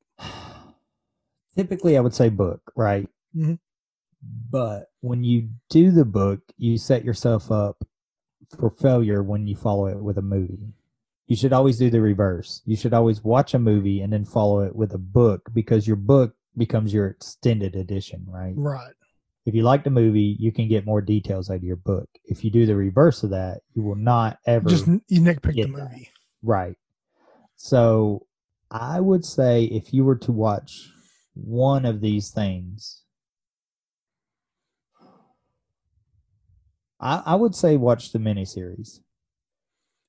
Typically, I would say book, right? Mm-hmm. But when you do the book, you set yourself up for failure when you follow it with a movie. You should always do the reverse. You should always watch a movie and then follow it with a book, because your book becomes your extended edition, right? Right. If you like the movie, you can get more details out of your book. If you do the reverse of that, you will not ever just you nitpick the movie. That. Right. So I would say if you were to watch one of these things, I, I would say watch the miniseries.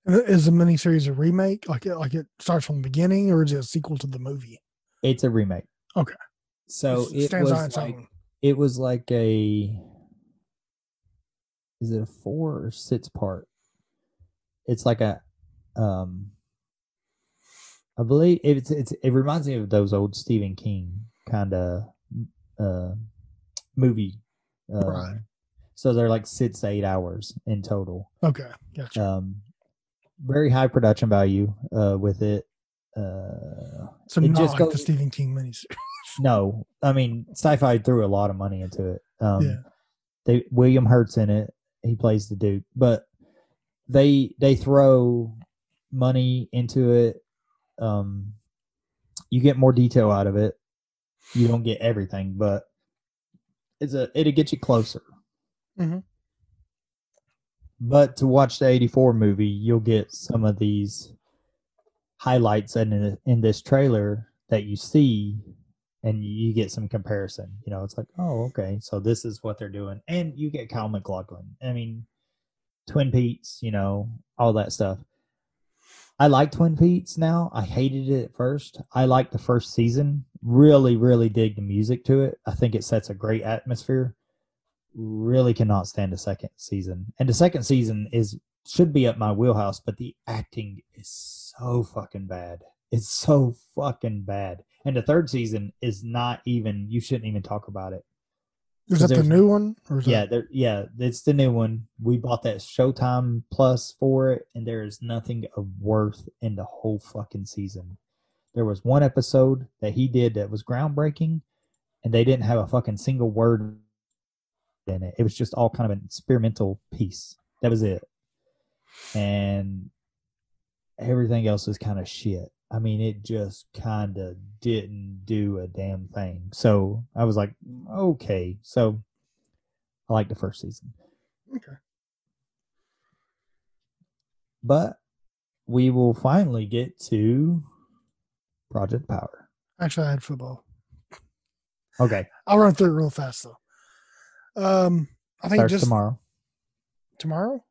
Is the miniseries a remake? Like it, like it starts from the beginning, or is it a sequel to the movie? It's a remake. Okay. So it, it stands was on its like, own. It was like a, is it a four or six part? It's like a, um, I believe it's, it's, it reminds me of those old Stephen King kind of, uh, movie. Uh, right. So they're like six, eight hours in total. Okay. Gotcha. Um, very high production value, uh, with it. Uh, so it not just like goes, the Stephen King miniseries. No, I mean, sci-fi threw a lot of money into it. Um, yeah. They William Hurt's in it. He plays the Duke, but they they throw money into it. Um, you get more detail out of it. You don't get everything, but it's a it'll get you closer. Mm-hmm. But to watch the eighty-four movie, you'll get some of these highlights in in this trailer that you see. And you get some comparison, you know, it's like, oh, okay, so this is what they're doing. And you get Kyle MacLachlan. I mean, Twin Peaks, you know, all that stuff. I like Twin Peaks now. I hated it at first. I liked the first season. Really, really dig the music to it. I think it sets a great atmosphere. Really cannot stand the second season. And the second season is should be up my wheelhouse, but the acting is so fucking bad. It's so fucking bad. And the third season is not even, you shouldn't even talk about it. Is that the new one? Or is yeah, that... yeah, it's the new one. We bought that Showtime Plus for it, and there is nothing of worth in the whole fucking season. There was one episode that he did that was groundbreaking, and they didn't have a fucking single word in it. It was just all kind of an experimental piece. That was it. And everything else is kind of shit. I mean, it just kind of didn't do a damn thing. So I was like, okay. So I like the first season. Okay. But we will finally get to Project Power. Actually, I had football. Okay. I'll run through it real fast, though. Um, I think Starts just tomorrow. Tomorrow?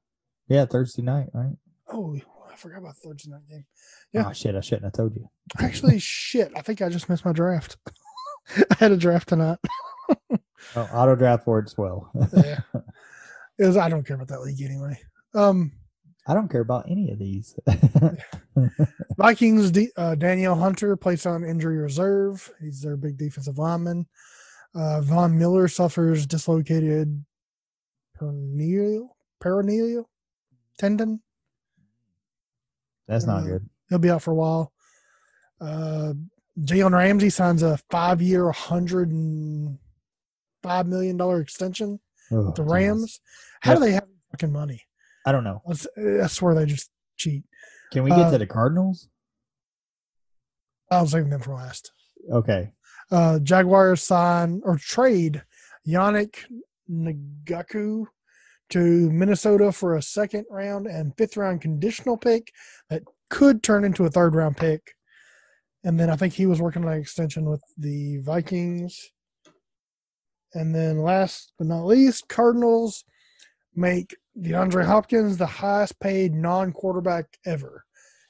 Yeah, Thursday night, right? Oh, I forgot about Thursday night game. Yeah. Oh, shit. I shouldn't have told you. Actually, shit. I think I just missed my draft. I had a draft tonight. Oh, auto draft works well. Yeah. It was, I don't care about that league anyway. Um, I don't care about any of these. Vikings, D- uh, Danielle Hunter placed on injury reserve. He's their big defensive lineman. Uh, Von Miller suffers dislocated perineal. Perineal? tendon. That's not uh, good. He'll be out for a while. Uh, Jalen Ramsey signs a five-year, one hundred five million dollars extension oh, with the Rams. Goodness. How yep. do they have fucking money? I don't know. I swear they just cheat. Can we get uh, to the Cardinals? I was leaving them for last. Okay. Uh, Jaguars sign or trade Yannick Ngakoue to Minnesota for a second round and fifth round conditional pick that could turn into a third round pick. And then I think he was working on an extension with the Vikings. And then last but not least, Cardinals make DeAndre Hopkins the highest paid non-quarterback ever.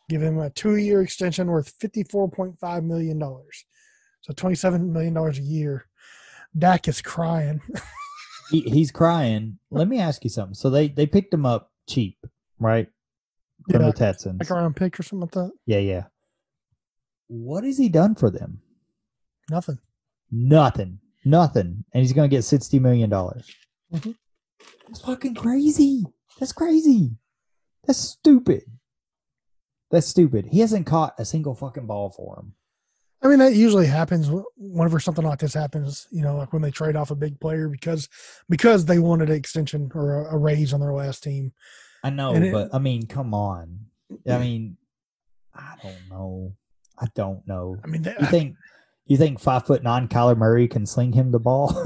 Give him a two-year extension worth fifty-four point five million dollars. So twenty-seven million dollars a year. Dak is crying. he, he's crying. Let me ask you something. So they, they picked him up cheap, right? From yeah, the Texans. Like around pick or something like that? Yeah, yeah. What has he done for them? Nothing. Nothing. Nothing. And he's going to get sixty million dollars. Mm-hmm. That's fucking crazy. That's crazy. That's stupid. That's stupid. He hasn't caught a single fucking ball for him. I mean, that usually happens whenever something like this happens, you know, like when they trade off a big player because because they wanted an extension or a, a raise on their last team. I know, and but, it, I mean, come on. I mean, I don't know. I don't know. I mean, that, you think you think five foot nine Kyler Murray can sling him the ball?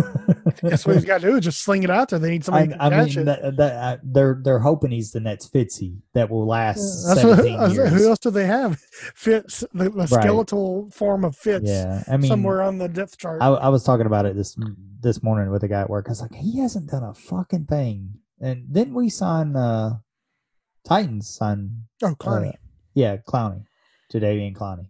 That's what he's got to do, is just sling it out there. They need somebody I, to catch I mean, it. That, that, I, they're, they're hoping he's the next Fitzy that will last yeah, seventeen what, years. Who else do they have? Fitz, the, the skeletal right. form of Fitz yeah, I mean, somewhere on the depth chart. I, I was talking about it this this morning with a guy at work. I was like, he hasn't done a fucking thing. And didn't we sign uh, Titans? Sign, oh, Clowney. Uh, yeah, Clowney. Jadeveon Clowney.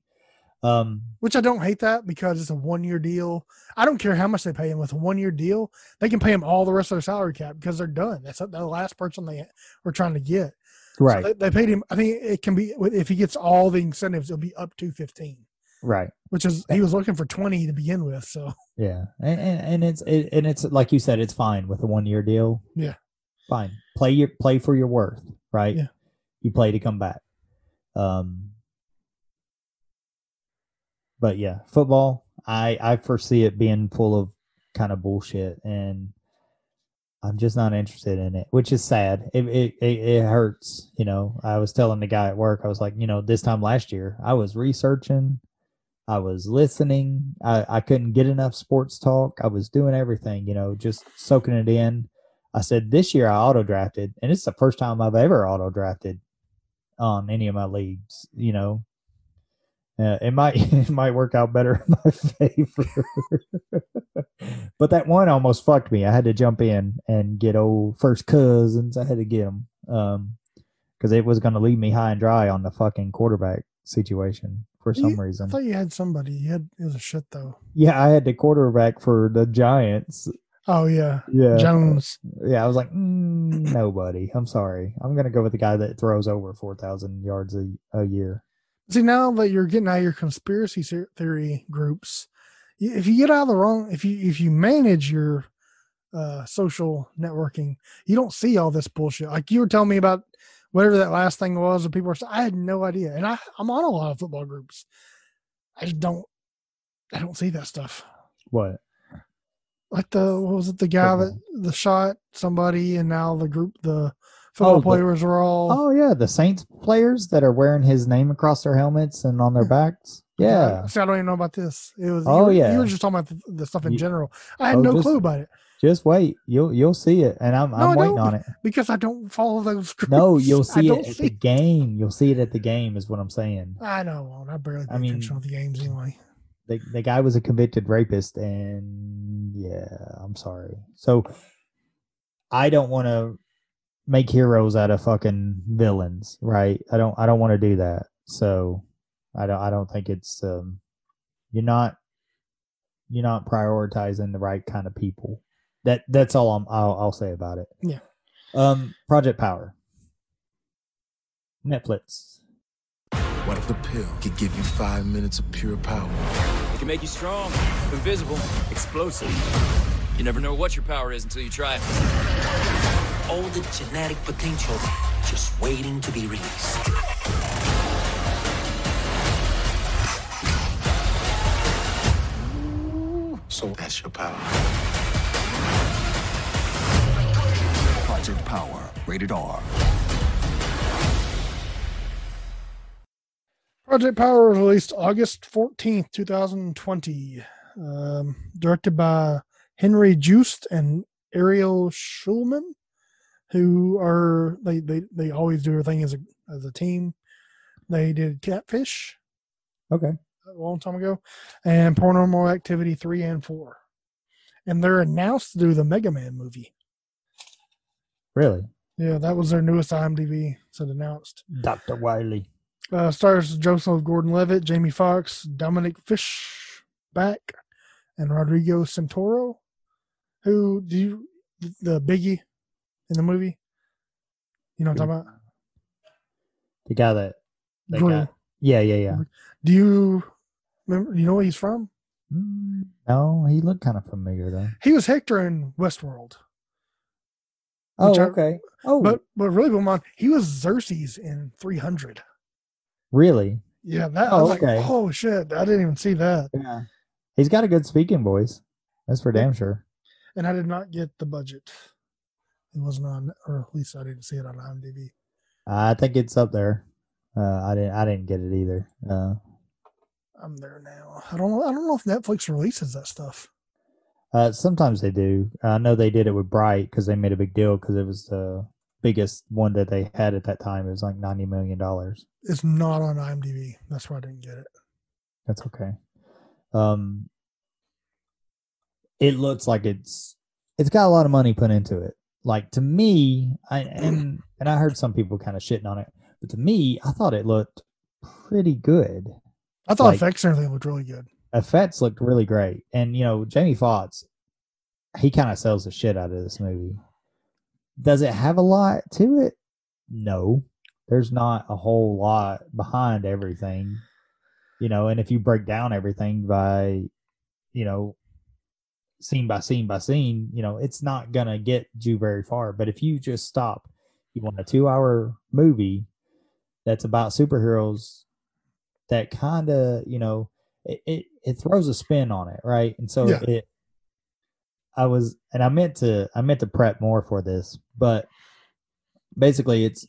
Um, Which I don't hate that because it's a one-year deal. I don't care how much they pay him with a one-year deal. They can pay him all the rest of their salary cap because they're done. That's the last person they were trying to get. Right. So they, they paid him. I think it can be if he gets all the incentives, it'll be up to fifteen. Right. Which is he was looking for twenty to begin with. So yeah, and and, and it's it, and it's like you said, it's fine with a one-year deal. Yeah. Fine. Play your play for your worth. Right. Yeah. You play to come back. Um. But yeah, football, I, I foresee it being full of kind of bullshit, and I'm just not interested in it, which is sad. It, it it it hurts, you know. I was telling the guy at work, I was like, you know, this time last year, I was researching, I was listening, I, I couldn't get enough sports talk, I was doing everything, you know, just soaking it in. I said, this year I auto-drafted, and it's the first time I've ever auto-drafted on any of my leagues, you know. Uh, it might it might work out better in my favor, but that one almost fucked me. I had to jump in and get old first cousins. I had to get them um, because it was going to leave me high and dry on the fucking quarterback situation for some you, reason. I thought you had somebody. You had it was a shit though. Yeah, I had the quarterback for the Giants. Oh yeah, yeah, Jones. Uh, yeah, I was like mm, nobody. I'm sorry. I'm going to go with the guy that throws over four thousand yards a, a year. See, now that you're getting out of your conspiracy theory groups, if you get out of the wrong, if you if you manage your uh, social networking, you don't see all this bullshit. Like you were telling me about whatever that last thing was, and people were saying, I had no idea. And I, I'm on a lot of football groups. I just don't, I don't see that stuff. What? Like the, what was it? The guy football. that the shot somebody and now the group, the Football oh, players the, are all... Oh, yeah, the Saints players that are wearing his name across their helmets and on their backs. Yeah. See, I don't even know about this. It was, oh, you were, yeah. You were just talking about the, the stuff in you, general. I had oh, no just, clue about it. Just wait. You'll you'll see it, and I'm, no, I'm waiting on it. Because I don't follow those groups. No, you'll see it at see the it. game. You'll see it at the game is what I'm saying. I know. I barely pay I mean, attention to the games anyway. The, the guy was a convicted rapist, and yeah, I'm sorry. So I don't want to... make heroes out of fucking villains, right? I don't I don't want to do that. So I don't I don't think it's um you're not you're not prioritizing the right kind of people. That that's all I'm I'll, I'll say about it. Yeah. Um Project Power. Netflix. What if the pill could give you five minutes of pure power? It can make you strong, invisible, explosive. You never know what your power is until you try it. All the genetic potential just waiting to be released. So that's your power. Project Power, rated R. Project Power was released August fourteenth, twenty twenty. Um, directed by Henry Joost and Ariel Schulman, who are, they, they, they always do everything as a, as a team. They did Catfish. Okay. A long time ago. And Paranormal Activity three and four. And they're announced to do the Mega Man movie. Really? Yeah, that was their newest I M D B. So announced. Doctor Wiley. Uh, stars Joseph Gordon-Levitt, Jamie Foxx, Dominic Fishback, and Rodrigo Santoro. Who do you, the Biggie in the movie? You know what I'm talking about? The guy that, that guy. Yeah, yeah, yeah. Do you remember? You know where he's from? No, he looked kind of familiar though. He was Hector in Westworld. Oh, okay. I, oh, but but really, Beaumont, he was Xerxes in three hundred. Really? Yeah, that oh, I was okay. Like, oh shit, I didn't even see that. Yeah, he's got a good speaking voice. That's for damn sure. And I did not get the budget. It wasn't on, or at least I didn't see it on I M D B. I think it's up there. Uh, I didn't. I didn't get it either. Uh, I'm there now. I don't. I don't know if Netflix releases that stuff. Uh, sometimes they do. I know they did it with Bright because they made a big deal because it was the biggest one that they had at that time. It was like ninety million dollars. It's not on I M D B. That's why I didn't get it. That's okay. Um, it looks like it's it's got a lot of money put into it. Like to me, I and and I heard some people kind of shitting on it, but to me, I thought it looked pretty good. I thought like, effects and everything looked really good. Effects looked really great, and you know, Jamie Foxx, he kind of sells the shit out of this movie. Does it have a lot to it? No, there's not a whole lot behind everything, you know. And if you break down everything by, you know, scene by scene by scene, you know, it's not gonna get you very far. But if you just stop, you want a two-hour movie that's about superheroes, that kind of, you know. It, it it throws a spin on it, right? And so yeah. it, I was, and I meant to, I meant to prep more for this, but basically, it's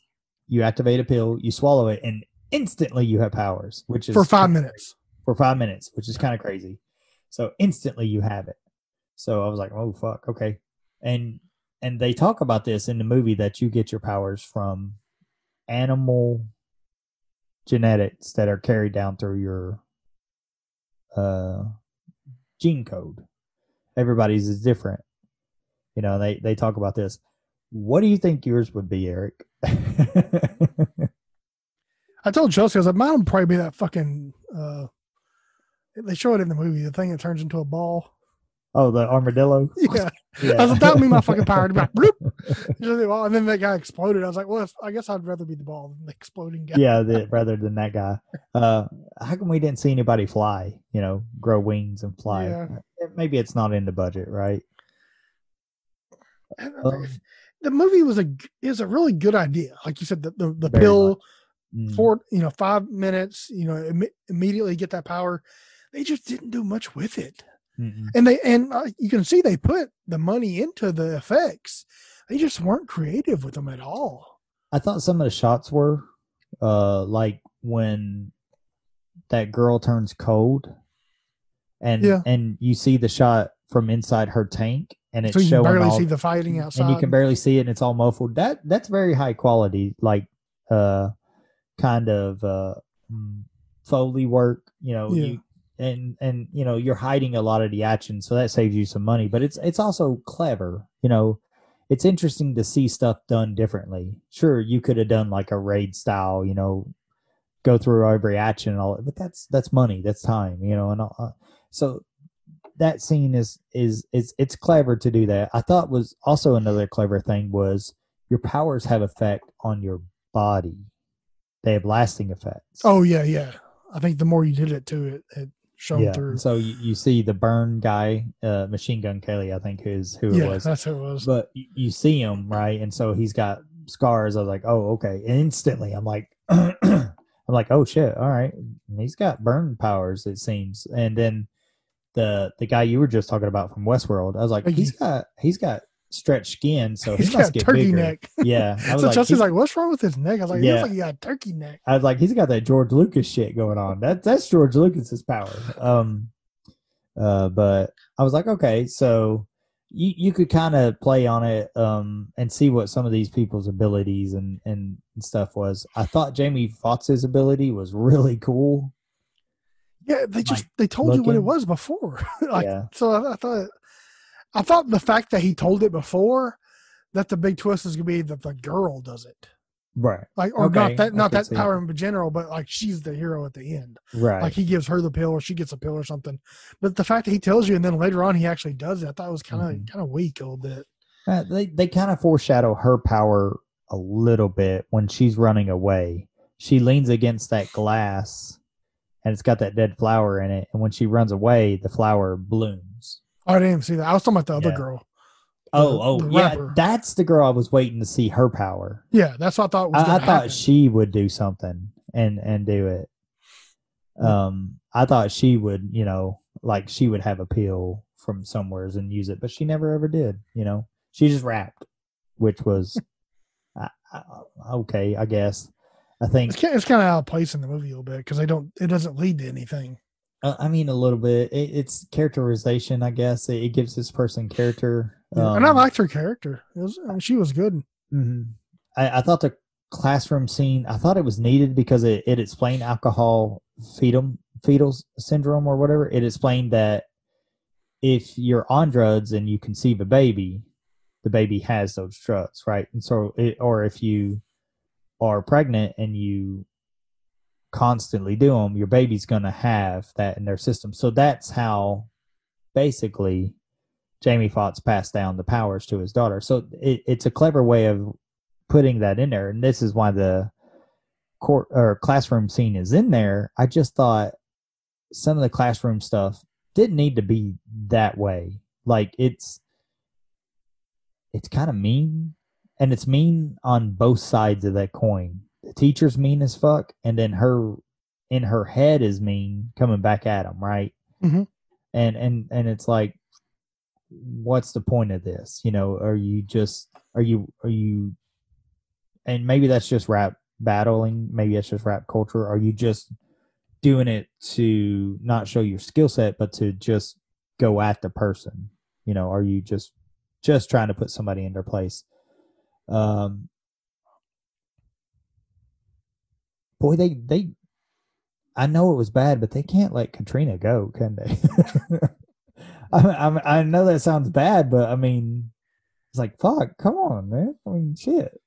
you activate a pill, you swallow it, and instantly you have powers, which is for five minutes. For five minutes, which is kind of crazy. So instantly you have it. So I was like, oh fuck, okay. And and they talk about this in the movie that you get your powers from animal genetics that are carried down through your uh gene code. Everybody's is different, you know. They they talk about this. What do you think yours would be, Eric? I told Chelsea, I was like, mine would probably be that fucking uh they show it in the movie, the thing that turns into a ball. Oh, the armadillo. Yeah, yeah. I was like, that would be my fucking power. Like, and then that guy exploded. I was like, well, I guess I'd rather be the ball than the exploding guy. Yeah, the, rather than that guy. Uh, how come we didn't see anybody fly? You know, grow wings and fly. Yeah. Maybe it's not in the budget, right? Um, the movie was a is a really good idea. Like you said, the the, the pill much. for you know five minutes. You know, Im- immediately get that power. They just didn't do much with it. Mm-mm. And they and uh, you can see they put the money into the effects. They just weren't creative with them at all. I thought some of the shots were, uh, like when that girl turns cold, and yeah. and you see the shot from inside her tank, and it's so you showing can barely all, see the fighting outside, and you can barely see it, and it's all muffled. That that's very high quality, like uh, kind of uh, Foley work, you know. Yeah. You, And, and you know, you're hiding a lot of the action, so that saves you some money. But it's it's also clever. You know, it's interesting to see stuff done differently. Sure, you could have done like a raid style, you know, go through every action and all, but that's that's money, that's time, you know. And all, so that scene is is it's it's clever to do that. I thought was also another clever thing was your powers have effect on your body. They have lasting effects. Oh yeah, yeah. I think the more you did it to it, it shown yeah. through. So you, you see the burn guy, uh, Machine Gun Kelly, I think is who yeah, it was. That's who it was. But you, you see him, right? And so he's got scars. I was like, oh, okay. And instantly, I'm like, I'm like, oh shit, all right. And he's got burn powers, it seems. And then the the guy you were just talking about from Westworld, I was like, he's got he's got stretched skin, so he he's must got get turkey bigger. Neck. Yeah, I was so like, Chelsea's like, what's wrong with his neck? I was like, yeah. He looks like he got a turkey neck. I was like, he's got that George Lucas shit going on. That that's George Lucas's power. Um, uh, but I was like, okay, so. You you could kind of play on it um, and see what some of these people's abilities and, and stuff was. I thought Jamie Foxx's ability was really cool. Yeah, they just like, they told looking. you what it was before. like, yeah. So I, I thought I thought the fact that he told it before, that the big twist was gonna be that the girl does it. Right. Like or okay. not that not that power in general, but like she's the hero at the end. Right. Like he gives her the pill or she gets a pill or something. But the fact that he tells you and then later on he actually does it, I thought it was kinda mm-hmm. kinda weak a little bit. Uh, they they kind of foreshadow her power a little bit when she's running away. She leans against that glass and it's got that dead flower in it, and when she runs away, the flower blooms. I didn't even see that. I was talking about the other yeah. girl. Oh, oh, yeah, that's the girl I was waiting to see her power. Yeah, that's what I thought was I, I thought happen. She would do something and, and do it. Um, I thought she would, you know, like she would have a pill from somewheres and use it, but she never ever did, you know. She just rapped, which was, I, I, okay, I guess. I think it's, it's kind of out of place in the movie a little bit because they don't, it doesn't lead to anything. Uh, I mean, a little bit. It, it's characterization, I guess. It, it gives this person character. Um, and I liked her character. It was, I mean, she was good. Mm-hmm. I, I thought the classroom scene, I thought it was needed because it, it explained alcohol fetum, fetal syndrome or whatever. It explained that if you're on drugs and you conceive a baby, the baby has those drugs, right? And so, it, or if you are pregnant and you constantly do them, your baby's going to have that in their system. So that's how basically Jamie Foxx passed down the powers to his daughter. So it, it's a clever way of putting that in there. And this is why the court or classroom scene is in there. I just thought some of the classroom stuff didn't need to be that way. Like it's, it's kind of mean, and it's mean on both sides of that coin. The teacher's mean as fuck. And then her in her head is mean coming back at him. Right. Mm-hmm. And, and, and it's like, what's the point of this? You know, are you just, are you, are you, and maybe that's just rap battling. Maybe that's just rap culture. Are you just doing it to not show your skill set, but to just go at the person? You know, are you just, just trying to put somebody in their place? Um, boy, they, they, I know it was bad, but they can't let Katrina go, can they? I, I I know that sounds bad, but I mean, it's like, fuck, come on, man. I mean, shit.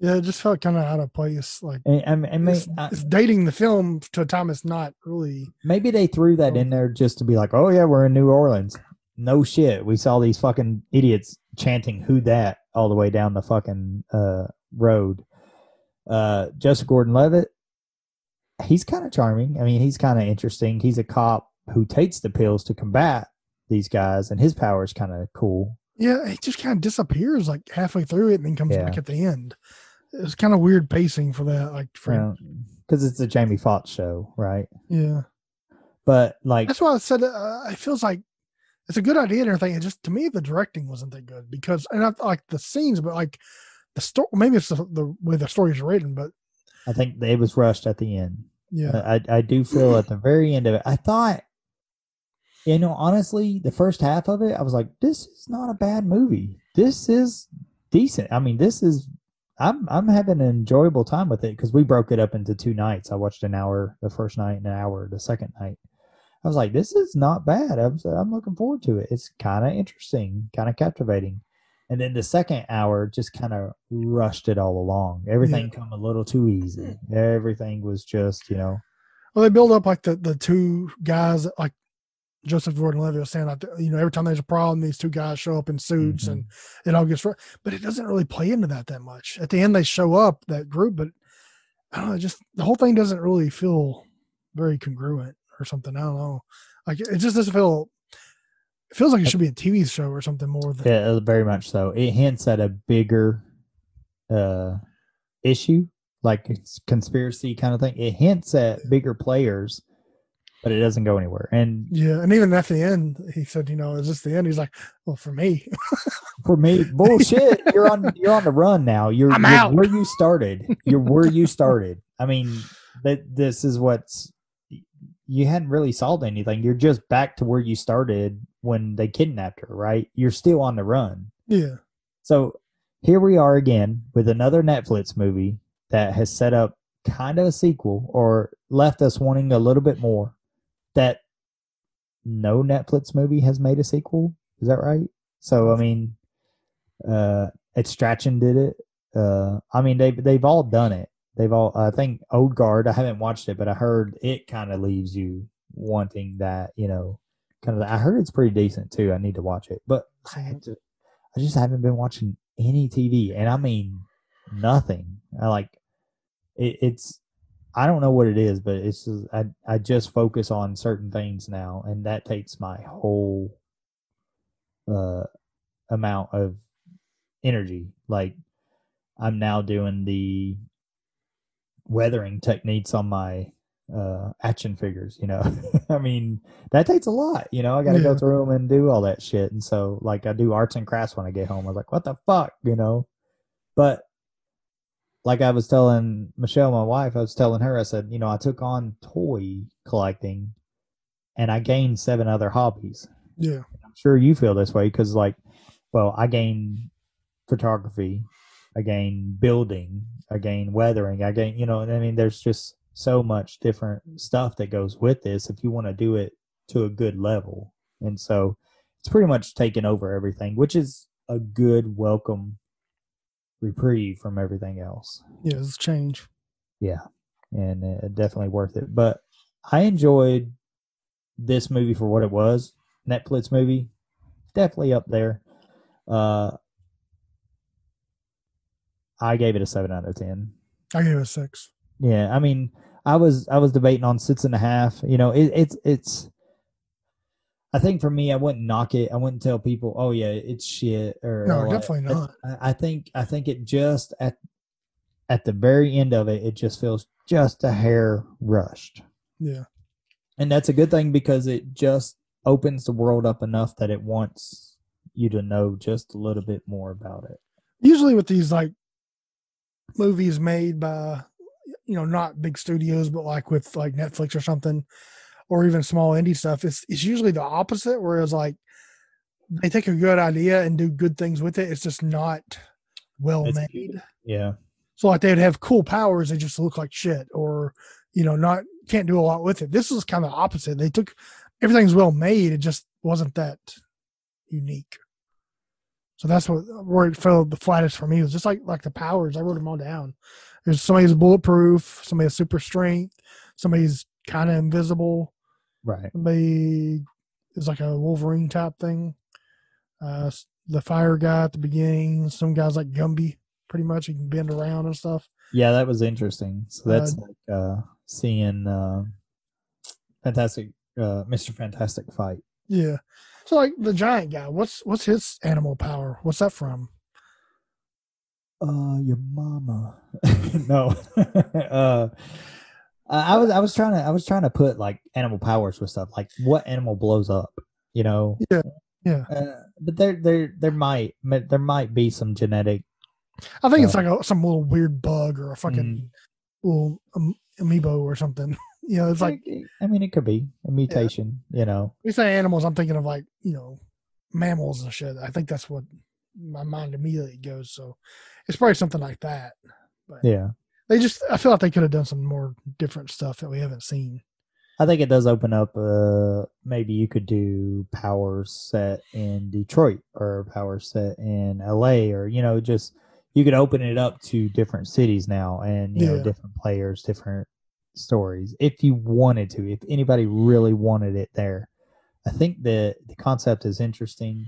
Yeah, it just felt kind of out of place. Like, and, and, and it's, I, it's dating the film to a time it's not really. Maybe they threw that in there just to be like, oh yeah, we're in New Orleans. No shit, we saw these fucking idiots chanting "Who dat" all the way down the fucking uh, road. Uh, Joseph Gordon-Levitt, he's kind of charming. I mean, he's kind of interesting. He's a cop who takes the pills to combat these guys, and his power is kind of cool. Yeah, he just kind of disappears like halfway through it and then comes yeah. back at the end. It's kind of weird pacing for that, like for because yeah. it's a Jamie Foxx show, right? Yeah, but like that's why I said uh, it feels like it's a good idea and everything. It just to me the directing wasn't that good because and I like the scenes, but like the story. Maybe it's the, the way the story is written, but I think it was rushed at the end. Yeah, I I do feel at the very end of it, I thought. You know, honestly, the first half of it, I was like, this is not a bad movie. This is decent. I mean, this is, I'm I'm having an enjoyable time with it because we broke it up into two nights. I watched an hour the first night and an hour the second night. I was like, this is not bad. I'm, I'm looking forward to it. It's kind of interesting, kind of captivating. And then the second hour just kind of rushed it all along. Everything yeah. come a little too easy. Everything was just, you know. Well, they build up like the, the two guys, that, like, Joseph Gordon-Levitt was saying, like, you know, every time there's a problem, these two guys show up in suits mm-hmm. and it all gets right. But it doesn't really play into that that much. At the end, they show up, that group, but I don't know, just the whole thing doesn't really feel very congruent or something. I don't know. Like, it just doesn't feel, it feels like it should be a T V show or something more. Than, yeah, very much so. It hints at a bigger uh, issue, like it's conspiracy kind of thing. It hints at bigger players, but it doesn't go anywhere. And yeah, and even at the end, he said, "You know, is this the end?" He's like, "Well, for me, for me, bullshit. You're on, you're on the run now. You're, I'm you're out. where you started. You're where you started. I mean, that this is what's. You hadn't really solved anything. You're just back to where you started when they kidnapped her, right? You're still on the run. Yeah. So here we are again with another Netflix movie that has set up kind of a sequel or left us wanting a little bit more. That no Netflix movie has made a sequel. Is that right? So, I mean, uh, Extraction did it. Uh, I mean, they, they've all done it. They've all, I think, Old Guard, I haven't watched it, but I heard it kind of leaves you wanting that, you know, kind of, I heard it's pretty decent too. I need to watch it, but I had to, I just haven't been watching any T V, and I mean, nothing. I like, it, it's, I don't know what it is, but it's just, I, I just focus on certain things now, and that takes my whole uh, amount of energy. Like, I'm now doing the weathering techniques on my uh action figures, you know. I mean, that takes a lot, you know. I gotta yeah. go through them and do all that shit. And so, like, I do arts and crafts when I get home. I was like, what the fuck, you know. But like I was telling Michelle, my wife, I was telling her, I said, you know, I took on toy collecting and I gained seven other hobbies. Yeah. And I'm sure you feel this way, because like, well, I gained photography, I gain building, I gain weathering, I gain, you know, I mean, there's just so much different stuff that goes with this if you want to do it to a good level. And so it's pretty much taken over everything, which is a good welcome reprieve from everything else. Yeah, it's change. Yeah, and uh, definitely worth it. But I enjoyed this movie for what it was. Netflix movie, definitely up there. Uh, I gave it a seven out of ten. I gave it a six. Yeah, I mean, I was I was debating on six and a half. You know, it, it's it's. I think for me, I wouldn't knock it. I wouldn't tell people, "Oh yeah, it's shit." Or no, or definitely I, not. I, I think I think it just at at the very end of it, it just feels just a hair rushed. Yeah, and that's a good thing, because it just opens the world up enough that it wants you to know just a little bit more about it. Usually with these like. movies made by, you know, not big studios, but like with like Netflix or something, or even small indie stuff, it's it's usually the opposite, where it's like they take a good idea and do good things with it. It's just not well it's, made. Yeah. So like they would have cool powers, they just look like shit, or, you know, not can't do a lot with it. This is kind of the opposite. They took everything's well made, it just wasn't that unique. So that's what where it fell the flattest for me. It was just like like the powers. I wrote them all down. There's somebody's bulletproof, somebody has super strength, somebody's kind of invisible. Right. Somebody is like a Wolverine type thing. Uh, the fire guy at the beginning. Some guy's like Gumby, pretty much. He can bend around and stuff. Yeah, that was interesting. So that's uh, like uh, seeing uh, Fantastic uh, Mister Fantastic fight. Yeah. So like the giant guy, what's what's his animal power? What's that from? Uh, your mama. No. uh, I was I was trying to I was trying to put like animal powers with stuff, like what animal blows up, you know? Yeah, yeah. Uh, but there there there might there might be some genetic. I think uh, it's like a, some little weird bug or a fucking mm-hmm. little um, amiibo or something. You know, it's like, I mean, it could be a mutation, yeah. You know. We say animals, I'm thinking of like, you know, mammals and shit. I think that's what my mind immediately goes. So it's probably something like that. But yeah. They just, I feel like they could have done some more different stuff that we haven't seen. I think it does open up, uh, maybe you could do power set in Detroit or power set in L A, or, you know, just, you could open it up to different cities now, and, you yeah. know, different players, different stories, if you wanted to, if anybody really wanted it there. I think the the concept is interesting.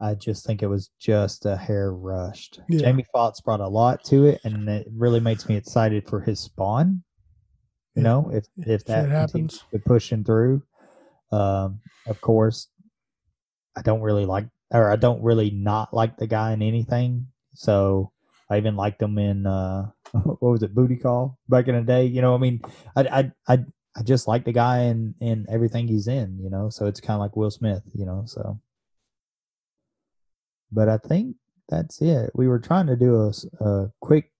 I just think it was just a hair rushed. Yeah. Jamie Foxx brought a lot to it, and it really makes me excited for his Spawn. You yeah. know, if if that if happens, pushing through. Um, of course, I don't really like, or I don't really not like the guy in anything. So I even liked them in uh, what was it, Booty Call back in the day. You know, I mean, I I I, I just like the guy in, in everything he's in. You know, so it's kind of like Will Smith. You know, so. But I think that's it. We were trying to do a, a quick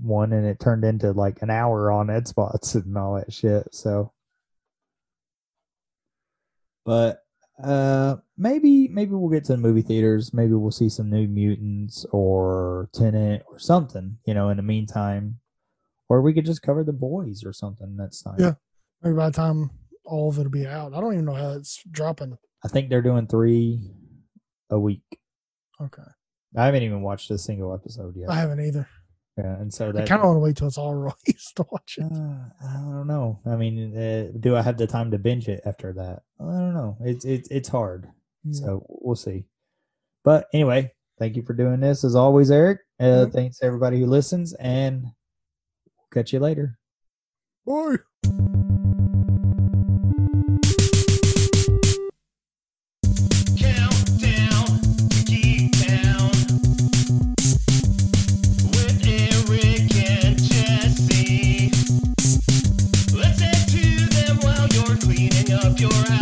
one, and it turned into like an hour on Xbox and all that shit. So, but uh, maybe maybe we'll get to the movie theaters. Maybe we'll see some New Mutants or Tenet or something. You know, in the meantime, or we could just cover The Boys or something next time. Yeah, maybe by the time all of it'll be out. I don't even know how it's dropping. I think they're doing three a week. Okay. I haven't even watched a single episode yet. I haven't either. Yeah, and so that I kind of want to wait till it's all released to watch it. Uh, I don't know. I mean, uh, do I have the time to binge it after that? I don't know. It's it's it's hard. Yeah. So we'll see. But anyway, thank you for doing this as always, Eric. Uh, mm-hmm. Thanks to everybody who listens, and we'll catch you later. Bye. You're